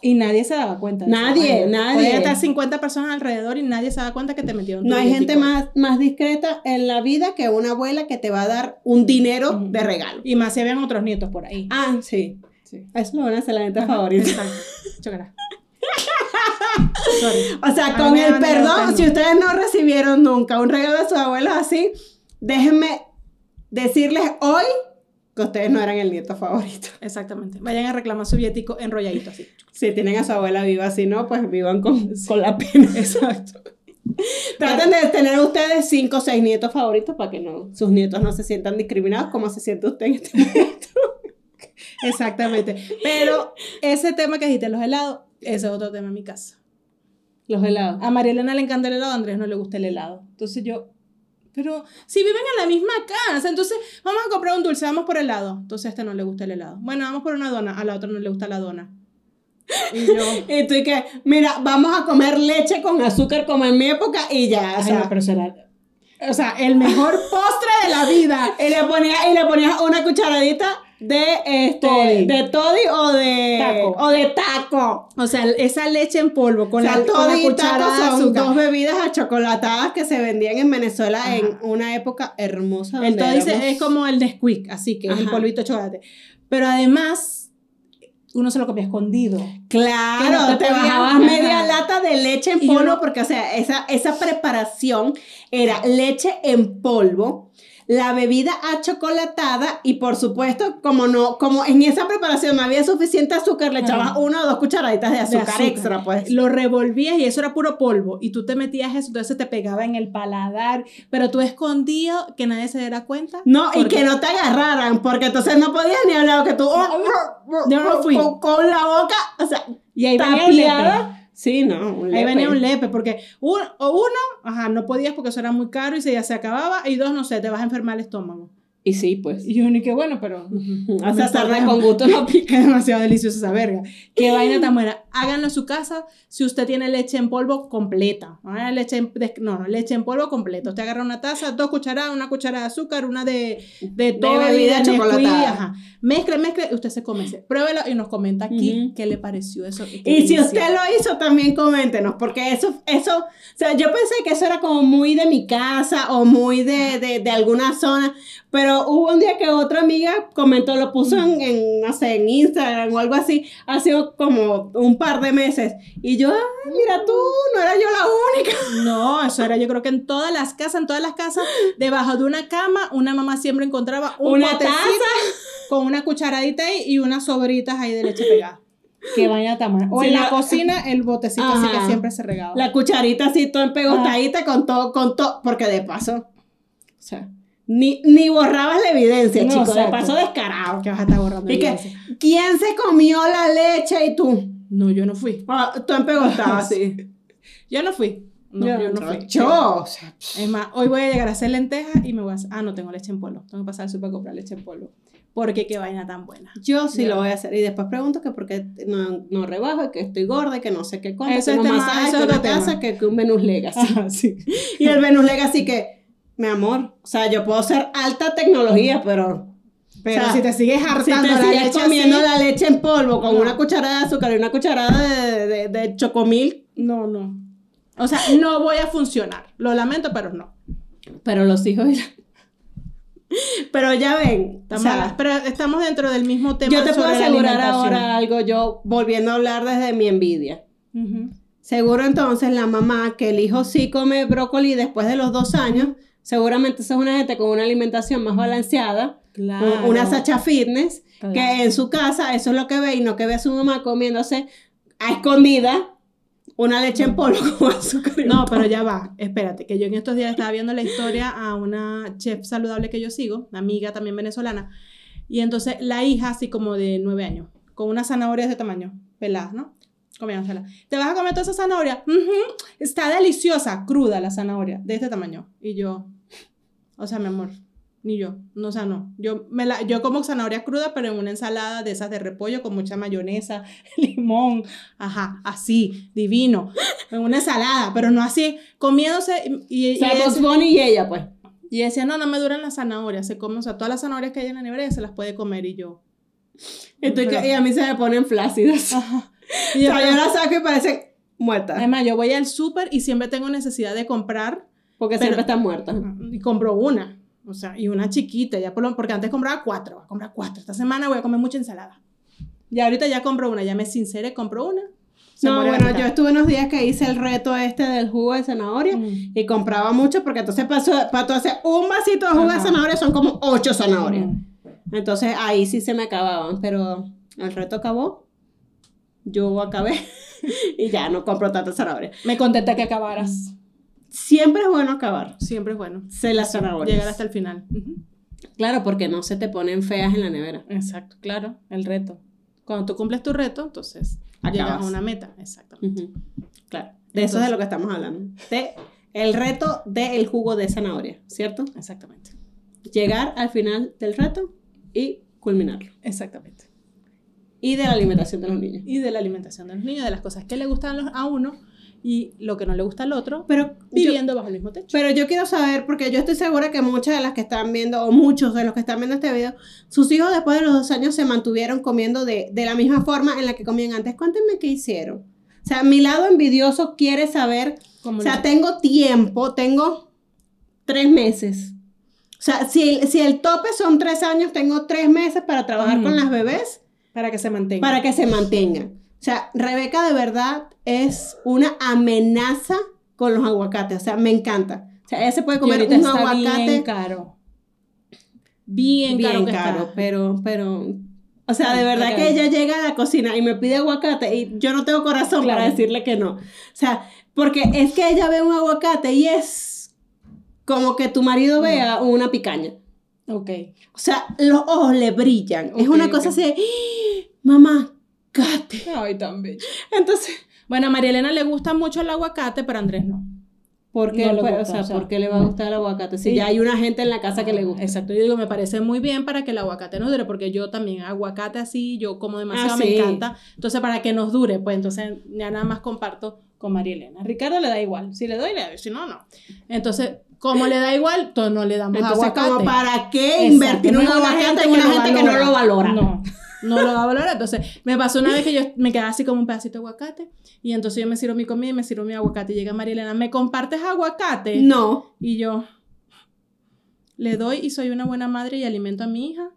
Y nadie se daba cuenta. Nadie, nadie. Podían estar cincuenta personas alrededor y nadie se daba cuenta que te metieron. No hay gente más, más discreta en la vida que una abuela que te va a dar un dinero uh-huh. de regalo. Y más se ven otros nietos por ahí. Ah, sí. sí. Es lo van a hacer la gente ajá, favorita. Exacto. O sea, con el perdón, si ustedes no recibieron nunca un regalo de sus abuelos así, déjenme decirles hoy que ustedes no eran el nieto favorito. Exactamente. Vayan a reclamar su billetico enrolladito así. Si tienen a su abuela viva, si no, pues vivan con, sí. con la pena. Exacto. Traten de tener ustedes cinco o seis nietos favoritos para que no, sus nietos no se sientan discriminados como se siente usted en este momento. Exactamente. Pero ese tema que dijiste, los helados, ese es otro tema en mi casa. Los helados. A María Elena le encanta el helado, a Andrés no le gusta el helado. Entonces yo... Pero si viven en la misma casa, entonces vamos a comprar un dulce, vamos por helado. Entonces a este no le gusta el helado. Bueno, vamos por una dona, a la otra no le gusta la dona. Y yo... y tú y que, mira, vamos a comer leche con azúcar como en mi época y ya. O sea, ay, no, pero será... O sea, el mejor postre de la vida. Y le ponías y le ponía una cucharadita de este toddy. De toddy o de taco. O de taco. O sea, esa leche en polvo con o sea, la toddy con la cucharada y taco son dos bebidas achocolatadas que se vendían en Venezuela ajá. en una época hermosa. El toddy es como el Nesquik, así que ajá. es el polvito de chocolate. Pero además uno se lo comía escondido. Claro, no te, te bajabas media lata de leche en polvo, no, porque, o sea, esa, esa preparación era leche en polvo, la bebida achocolatada, y por supuesto, como no, como en esa preparación no había suficiente azúcar, le echabas una o dos cucharaditas de azúcar, de azúcar extra, pues. Lo revolvías y eso era puro polvo, y tú te metías eso, entonces te pegaba en el paladar, pero tú escondías que nadie se diera cuenta. No, y que no te agarraran, porque entonces no podías ni hablar, que tú, oh, no, yo no fui. Con, con la boca, o sea, y ahí venía un lepe. Sí, no, un lepe. Ahí venía un lepe, porque uno, uno, ajá, no podías porque eso era muy caro y se, ya se acababa, y dos, no sé, te vas a enfermar el estómago. Y sí, pues. Y yo ni qué bueno, pero... O sea, sarna con gusto no pica. Es demasiado deliciosa esa verga. Qué vaina tan buena. Háganlo en su casa si usted tiene leche en polvo completa. No, leche en, no, no, leche en polvo completa. Usted agarra una taza, dos cucharadas, una cucharada de azúcar, una de... De, de bebida chocolatada. Mezcle, mezcle, usted se come. Pruébelo y nos comenta aquí uh-huh. qué le pareció eso. Y delicia. Si usted lo hizo, también coméntenos, porque eso, eso... O sea, yo pensé que eso era como muy de mi casa o muy de, de, de alguna zona, pero hubo un día que otra amiga comentó, lo puso en, en, no sé, en Instagram o algo así, hace como un par de meses, y yo, ay, mira tú, no era yo la única. No, eso era, yo creo que en todas las casas, en todas las casas, debajo de una cama, una mamá siempre encontraba un una taza con una cucharadita ahí y unas sobritas ahí de leche pegada. Que vaina tan buena. O en la cocina, el botecito ajá. así que siempre se regaba. La cucharita así, todo empegotadita, ah. con todo, con todo, porque de paso, o sea, Ni, ni borrabas la evidencia, no, chicos. O sea, pasó descarado. Que vas a estar borrando y evidencia. Que, ¿quién se comió la leche y tú? No, yo no fui. Ah, tú empegotabas, sí. Yo no fui. No, yo, yo no fui. Yo, o sea, es más, hoy voy a llegar a hacer lentejas y me voy a... Ah, no tengo leche en polvo. Tengo que pasar al súper a comprar leche en polvo. Porque qué vaina tan buena. Yo sí yeah. lo voy a hacer. Y después pregunto que por qué no, no rebajo, que estoy gorda, que no sé qué cosa. Eso es más eso de casa que, que un Venus Legacy. Ajá, sí. Y el Venus Legacy que, mi amor, o sea, yo puedo ser alta tecnología, pero... Pero o sea, si te sigues hartando si te sigues la leche comiendo así, la leche en polvo con no. una cucharada de azúcar y una cucharada de, de, de chocomil, no, no. O sea, no voy a funcionar. Lo lamento, pero no. Pero los hijos... Pero ya ven, o sea, pero estamos dentro del mismo tema. Yo te puedo asegurar ahora algo, yo volviendo a hablar desde mi envidia. Uh-huh. Seguro entonces la mamá que el hijo sí come brócoli después de los dos años, seguramente esa es una gente con una alimentación más balanceada, claro. una Sacha Fitness, claro. que en su casa eso es lo que ve y no que ve a su mamá comiéndose a escondida una leche en polvo con azúcar. No, pero ya va, espérate, que yo en estos días estaba viendo la historia a una chef saludable que yo sigo, una amiga también venezolana, y entonces la hija así como de nueve años, con unas zanahorias de tamaño, peladas, ¿no? Comiéndosela. ¿Te vas a comer toda esa zanahoria? Uh-huh. Está deliciosa, cruda la zanahoria, de este tamaño. Y yo, o sea, mi amor, ni yo, no, o sea, no. Yo, me la, yo como zanahoria cruda, pero en una ensalada de esas de repollo con mucha mayonesa, limón, ajá, así, divino. En una ensalada, pero no así, comiéndose. Y, o sea, y, ese, Bonnie y ella, pues. Y decía, no, no me duran las zanahorias, se come, o sea, todas las zanahorias que hay en la nevera se las puede comer, y yo. Entonces, pero, y a mí se me ponen flácidas. Ajá. Y yo, o sea, yo las saco y parecen muertas. Además, yo voy al súper y siempre tengo necesidad de comprar. Porque pero, siempre están muertas. Y compro una. O sea, y una chiquita, ya por lo, porque antes compraba cuatro, voy a comprar cuatro. Esta semana voy a comer mucha ensalada. Y ahorita ya compro una, ya me sinceré, compro una. No, bueno, yo estuve unos días que hice el reto este del jugo de zanahoria mm. y compraba mucho porque entonces para, para tú hacer un vasito de jugo Ajá. de zanahoria son como ocho zanahorias. Mm. Entonces ahí sí se me acababan, pero el reto acabó, yo acabé y ya no compro tanta zanahoria. Me contenta que acabaras. Siempre es bueno acabar. Siempre es bueno. Se las zanahorias. Llegar hasta el final. Uh-huh. Claro, porque no se te ponen feas en la nevera. Exacto, claro. El reto. Cuando tú cumples tu reto, entonces acabas. Llegas a una meta. Exactamente. Uh-huh. Claro. De entonces, eso es de lo que estamos hablando. De el reto del jugo de zanahoria, ¿cierto? Exactamente. Llegar al final del reto y culminarlo. Exactamente. Y de la alimentación de los niños. Y de la alimentación de los niños, de las cosas que le gustan los, a uno. Y lo que no le gusta al otro, pero viviendo yo, bajo el mismo techo. Pero yo quiero saber, porque yo estoy segura que muchas de las que están viendo, o muchos de los que están viendo este video, sus hijos después de los dos años se mantuvieron comiendo de, de la misma forma en la que comían antes. Cuéntenme qué hicieron. O sea, mi lado envidioso quiere saber, o sea, no? tengo tiempo, tengo tres meses. O sea, si, si el tope son tres años, tengo tres meses para trabajar mm. con las bebés. Para que se mantengan. Para que se mantengan. O sea, Rebeca de verdad es una amenaza con los aguacates. O sea, me encanta. O sea, ella se puede comer un aguacate. Bien caro. Bien, bien caro. caro pero, pero, o sea, de verdad que ella llega a la cocina y me pide aguacate y yo no tengo corazón claro. para decirle que no. O sea, porque es que ella ve un aguacate y es como que tu marido vea no. una picaña. Ok. O sea, los ojos le brillan. Okay, es una cosa okay. así de, mamá, aguacate. Ay, tan bello. Entonces, bueno, a Marielena le gusta mucho el aguacate, pero a Andrés no. ¿Por qué, no pues, gusta, o sea, o sea, ¿por qué le va a gustar el aguacate? Si sí. ya hay una gente en la casa que le gusta. Exacto, yo digo, me parece muy bien para que el aguacate nos dure, porque yo también aguacate así, yo como demasiado, ah, sí. me encanta. Entonces, para que nos dure, pues entonces ya nada más comparto con Marielena. Ricardo le da igual, si le doy, le doy, si no, no. Entonces, como le da igual, todo no le damos entonces, aguacate. Entonces, ¿para qué invertir un aguacate en una gente que no lo valora? No. No lo va a valorar. Entonces, me pasó una vez que yo me quedaba así como un pedacito de aguacate. Y entonces yo me sirvo mi comida y me sirvo mi aguacate. Y llega Marielena, ¿me compartes aguacate? No. Y yo le doy y soy una buena madre y alimento a mi hija.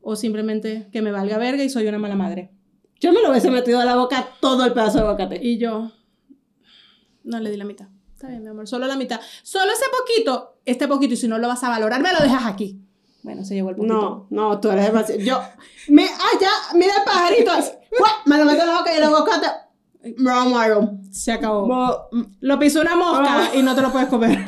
O simplemente que me valga verga y soy una mala madre. Yo me lo hubiese metido a la boca todo el pedazo de aguacate. Y yo no le di la mitad. Está bien, mi amor, solo la mitad. Solo ese poquito. Este poquito. Y si no lo vas a valorar, me lo dejas aquí. Bueno, se llevó el poquito. No, no, tú eres demasiado. Yo, me, ah, ya, mira el pajarito. Me lo meto en la boca y el aguacate. Se acabó. Bo, lo pisó una mosca oh. y no te lo puedes comer.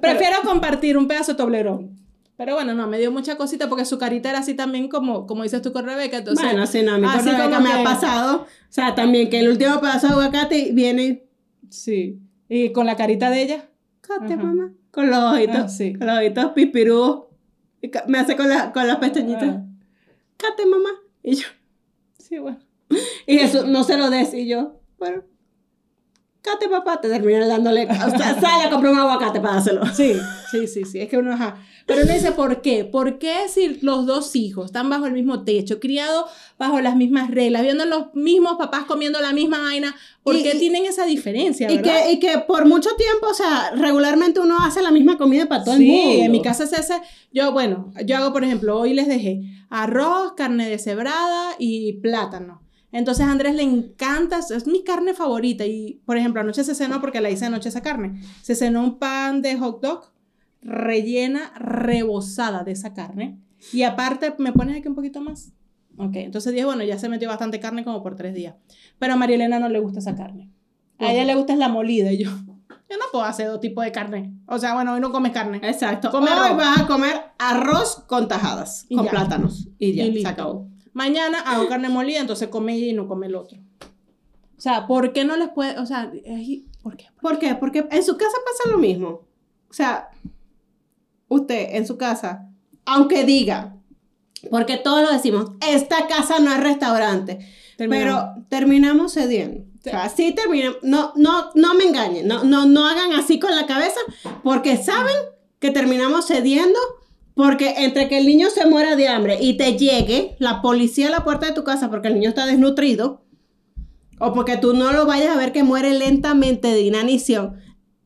Prefiero pero, compartir un pedazo de Toblerón. Pero bueno, no, me dio mucha cosita porque su carita era así también como, como dices tú con Rebeca. Entonces, bueno, sí, no, a mí con Rebeca me ha pasado. O sea, también que el último pedazo de aguacate viene. Sí. Y con la carita de ella. Cate, mamá. Con los ojitos, ah, sí. con los ojitos pipirú. Y me hace con la, con las pestañitas. Ah. Cate, mamá. Y yo, sí, bueno. Y Jesús, no se lo des. Y yo, bueno. Cate, papá. Te terminé dándole. O sea, sale a comprar un aguacate para dárselo. Sí, sí, sí, sí. Es que uno, ajá. Pero no dice, ¿por qué? ¿Por qué si los dos hijos están bajo el mismo techo, criados bajo las mismas reglas, viendo los mismos papás comiendo la misma vaina? ¿Por y, qué y, tienen esa diferencia? Y que, y que por mucho tiempo, o sea, regularmente uno hace la misma comida para todo sí, el mundo. Sí, en mi casa se hace, yo, bueno, yo hago, por ejemplo, hoy les dejé arroz, carne deshebrada y plátano. Entonces a Andrés le encanta, es mi carne favorita. Y, por ejemplo, anoche se cenó, porque la hice anoche esa carne, se cenó un pan de hot dog rellena, rebozada de esa carne. Y aparte, ¿me pones aquí un poquito más? Ok, entonces dije, bueno, ya se metió bastante carne como por tres días. Pero a María Elena no le gusta esa carne. A ella le gusta la molida. Y yo, yo no puedo hacer dos tipos de carne. O sea, bueno, hoy no comes carne. Exacto. Come hoy arroz. Vas a comer arroz con tajadas, y con ya. plátanos. Y ya, y se acabó. Mañana hago carne molida, entonces come ella y no come el otro. O sea, ¿por qué no les puede...? O sea, ¿por qué? ¿Por qué? Porque en su casa pasa lo mismo. O sea... Usted, en su casa, aunque diga, porque todos lo decimos, esta casa no es restaurante, terminamos. Pero terminamos cediendo. Sí. O sea, sí terminamos, no, no, no me engañen, no, no, no hagan así con la cabeza, porque saben que terminamos cediendo, porque entre que el niño se muera de hambre y te llegue la policía a la puerta de tu casa porque el niño está desnutrido, o porque tú no lo vayas a ver que muere lentamente de inanición,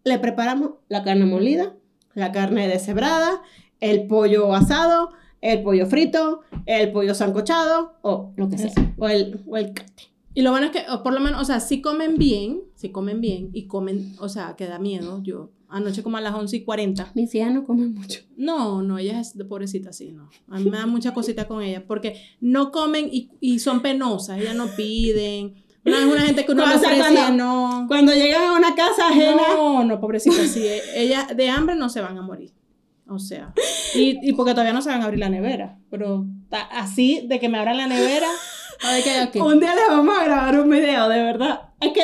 le preparamos la carne molida, la carne deshebrada, el pollo asado, el pollo frito, el pollo sancochado, o lo que sea, o el, o el cate. Y lo bueno es que, por lo menos, o sea, si comen bien, si comen bien, y comen, o sea, que da miedo. Yo anoche como a las once y cuarenta. Mis hijas no comen mucho. No, no, ellas es pobrecita, sí, no. A mí me da mucha cosita con ellas, porque no comen y, y son penosas, ellas no piden... No es una gente que uno le ofrece, cuando, no. Cuando llegan a una casa ajena. No, no, pobrecita, sí. Ellas de hambre no se van a morir. O sea. Y, y porque todavía no se van a abrir la nevera. Pero así, de que me abran la nevera. A ver qué hay aquí. Un día les vamos a grabar un video, de verdad. Es que,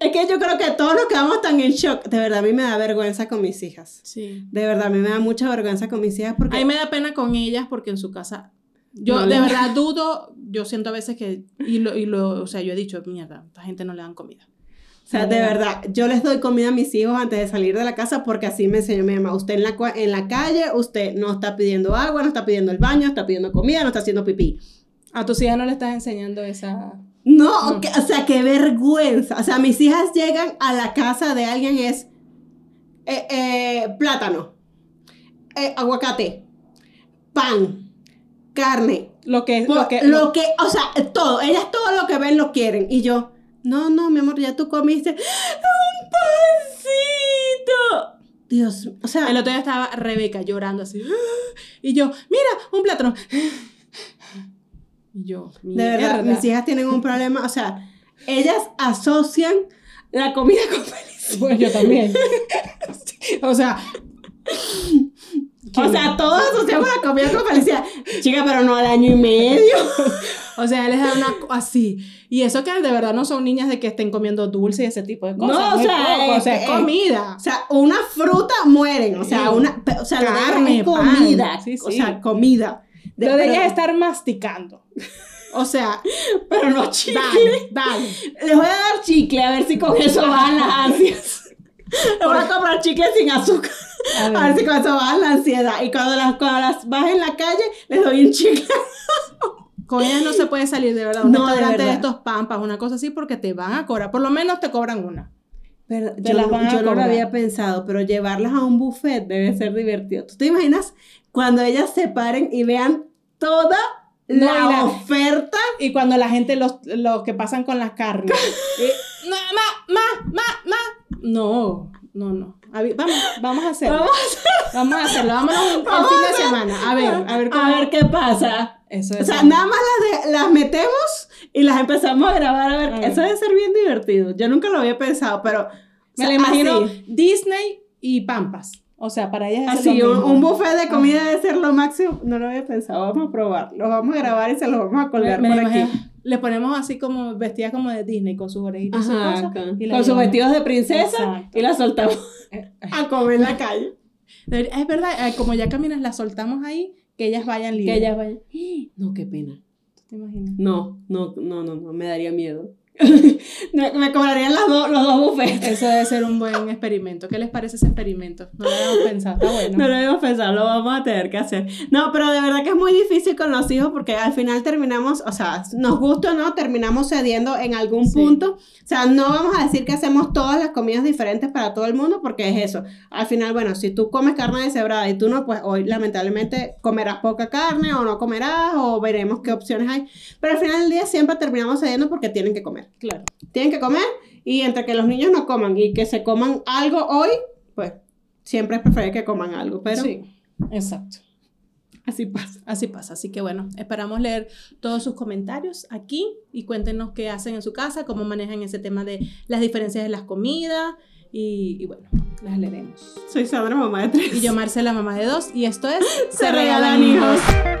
es que yo creo que todos nos quedamos tan en shock. De verdad, a mí me da vergüenza con mis hijas. Sí. De verdad, a mí me da mucha vergüenza con mis hijas. Porque... A mí me da pena con ellas porque en su casa... Yo no, de verdad dudo, yo siento a veces que, y lo, y lo, o sea, yo he dicho, mierda, a esta gente no le dan comida. O sea, de verdad, yo les doy comida a mis hijos antes de salir de la casa porque así me enseñó mi mamá. Usted en la, en la calle, usted no está pidiendo agua, no está pidiendo el baño, está pidiendo comida, no está haciendo pipí. A tus hijas no le estás enseñando esa... No, no. Que, o sea, qué vergüenza. O sea, mis hijas llegan a la casa de alguien es eh, eh, plátano, eh, aguacate, pan, carne, lo que, por, lo, que lo, lo que, o sea, todo, ellas todo lo que ven lo quieren, y yo, no, no, mi amor, ya tú comiste un pancito, Dios, o sea, el otro día estaba Rebeca llorando así, y yo, mira, un plátano, y yo, de verdad, mis hijas tienen un problema, o sea, ellas asocian la comida con felicidad, pues yo también, o sea, ¿Qué? O sea, todos asociamos la comida con felicidad. Chica, pero no al año y medio. O sea, les da una... Así. Y eso que de verdad no son niñas de que estén comiendo dulce y ese tipo de cosas. No, o sea, poco, es, o sea, es comida. O sea, una fruta mueren. O sea, una... O sea, carne, comida. Sí, sí. O sea, comida. De, Lo deberías estar masticando. O sea, pero no chicle. Dale, dale. Les voy a dar chicle a ver si con eso van las ansias. Les voy a comprar chicle sin azúcar. A ver. A ver si con eso baja la ansiedad. Y cuando las, cuando las baje en la calle, les doy un chicle. Con ellas no se puede salir, de verdad. Un no, restaurante de, verdad. de estos pampas, una cosa así, porque te van a cobrar. Por lo menos te cobran una. Pero te yo las van yo a no lo había pensado, pero llevarlas a un buffet debe ser divertido. ¿Tú te imaginas cuando ellas se paren y vean toda no, la, la oferta? Y cuando la gente, los, los que pasan con las carnes. y, no, ma, ma, ma, ma. No, no, no. Vamos, vamos a hacerlo. Vamos a hacerlo. Vamos a hacerlo. Vámonos el vamos fin de semana. A ver, a ver, cómo... a ver qué pasa. Eso es. O sea, bien. Nada más las, de, las metemos y las empezamos a grabar. A ver, a ver, eso debe ser bien divertido. Yo nunca lo había pensado, pero me o sea, lo imagino así. Disney y pampas. O sea, para ellas es así, un, un buffet de comida debe ser lo máximo. No lo había pensado. Vamos a probar. Los vamos a grabar y se los vamos a colgar me, por me aquí. Imagino. Les ponemos así como vestidas como de Disney, con sus orejitas. Ajá, su cosa, con, y con sus vestidos de princesa. Exacto. Y las soltamos a comer en la calle. Es verdad, como ya caminas, las soltamos ahí, Que ellas vayan libres. Que ellas vayan. No, qué pena. ¿Tú te imaginas? No, no, no, no, no me daría miedo. me, me cobrarían las do, los dos buffets. Eso debe ser un buen experimento. ¿Qué les parece ese experimento? No lo habíamos pensado, está bueno. No lo habíamos pensado, lo vamos a tener que hacer. No, pero de verdad que es muy difícil con los hijos porque al final terminamos, o sea, nos gusta o no, terminamos cediendo en algún sí. punto. O sea, no vamos a decir que hacemos todas las comidas diferentes para todo el mundo porque es eso. Al final, bueno, si tú comes carne deshebrada y tú no, pues hoy lamentablemente comerás poca carne o no comerás o veremos qué opciones hay. Pero al final del día siempre terminamos cediendo porque tienen que comer. Claro. Tienen que comer y entre que los niños no coman y que se coman algo hoy, pues siempre es preferible que coman algo, pero... Sí, exacto. Así pasa. Así pasa, así que bueno, esperamos leer todos sus comentarios aquí y cuéntenos qué hacen en su casa, cómo manejan ese tema de las diferencias de las comidas y, y bueno, las leeremos. Soy Sandra, mamá de tres. Y yo, Marcela, mamá de dos, y esto es... Se, se regalan, regalan hijos. hijos.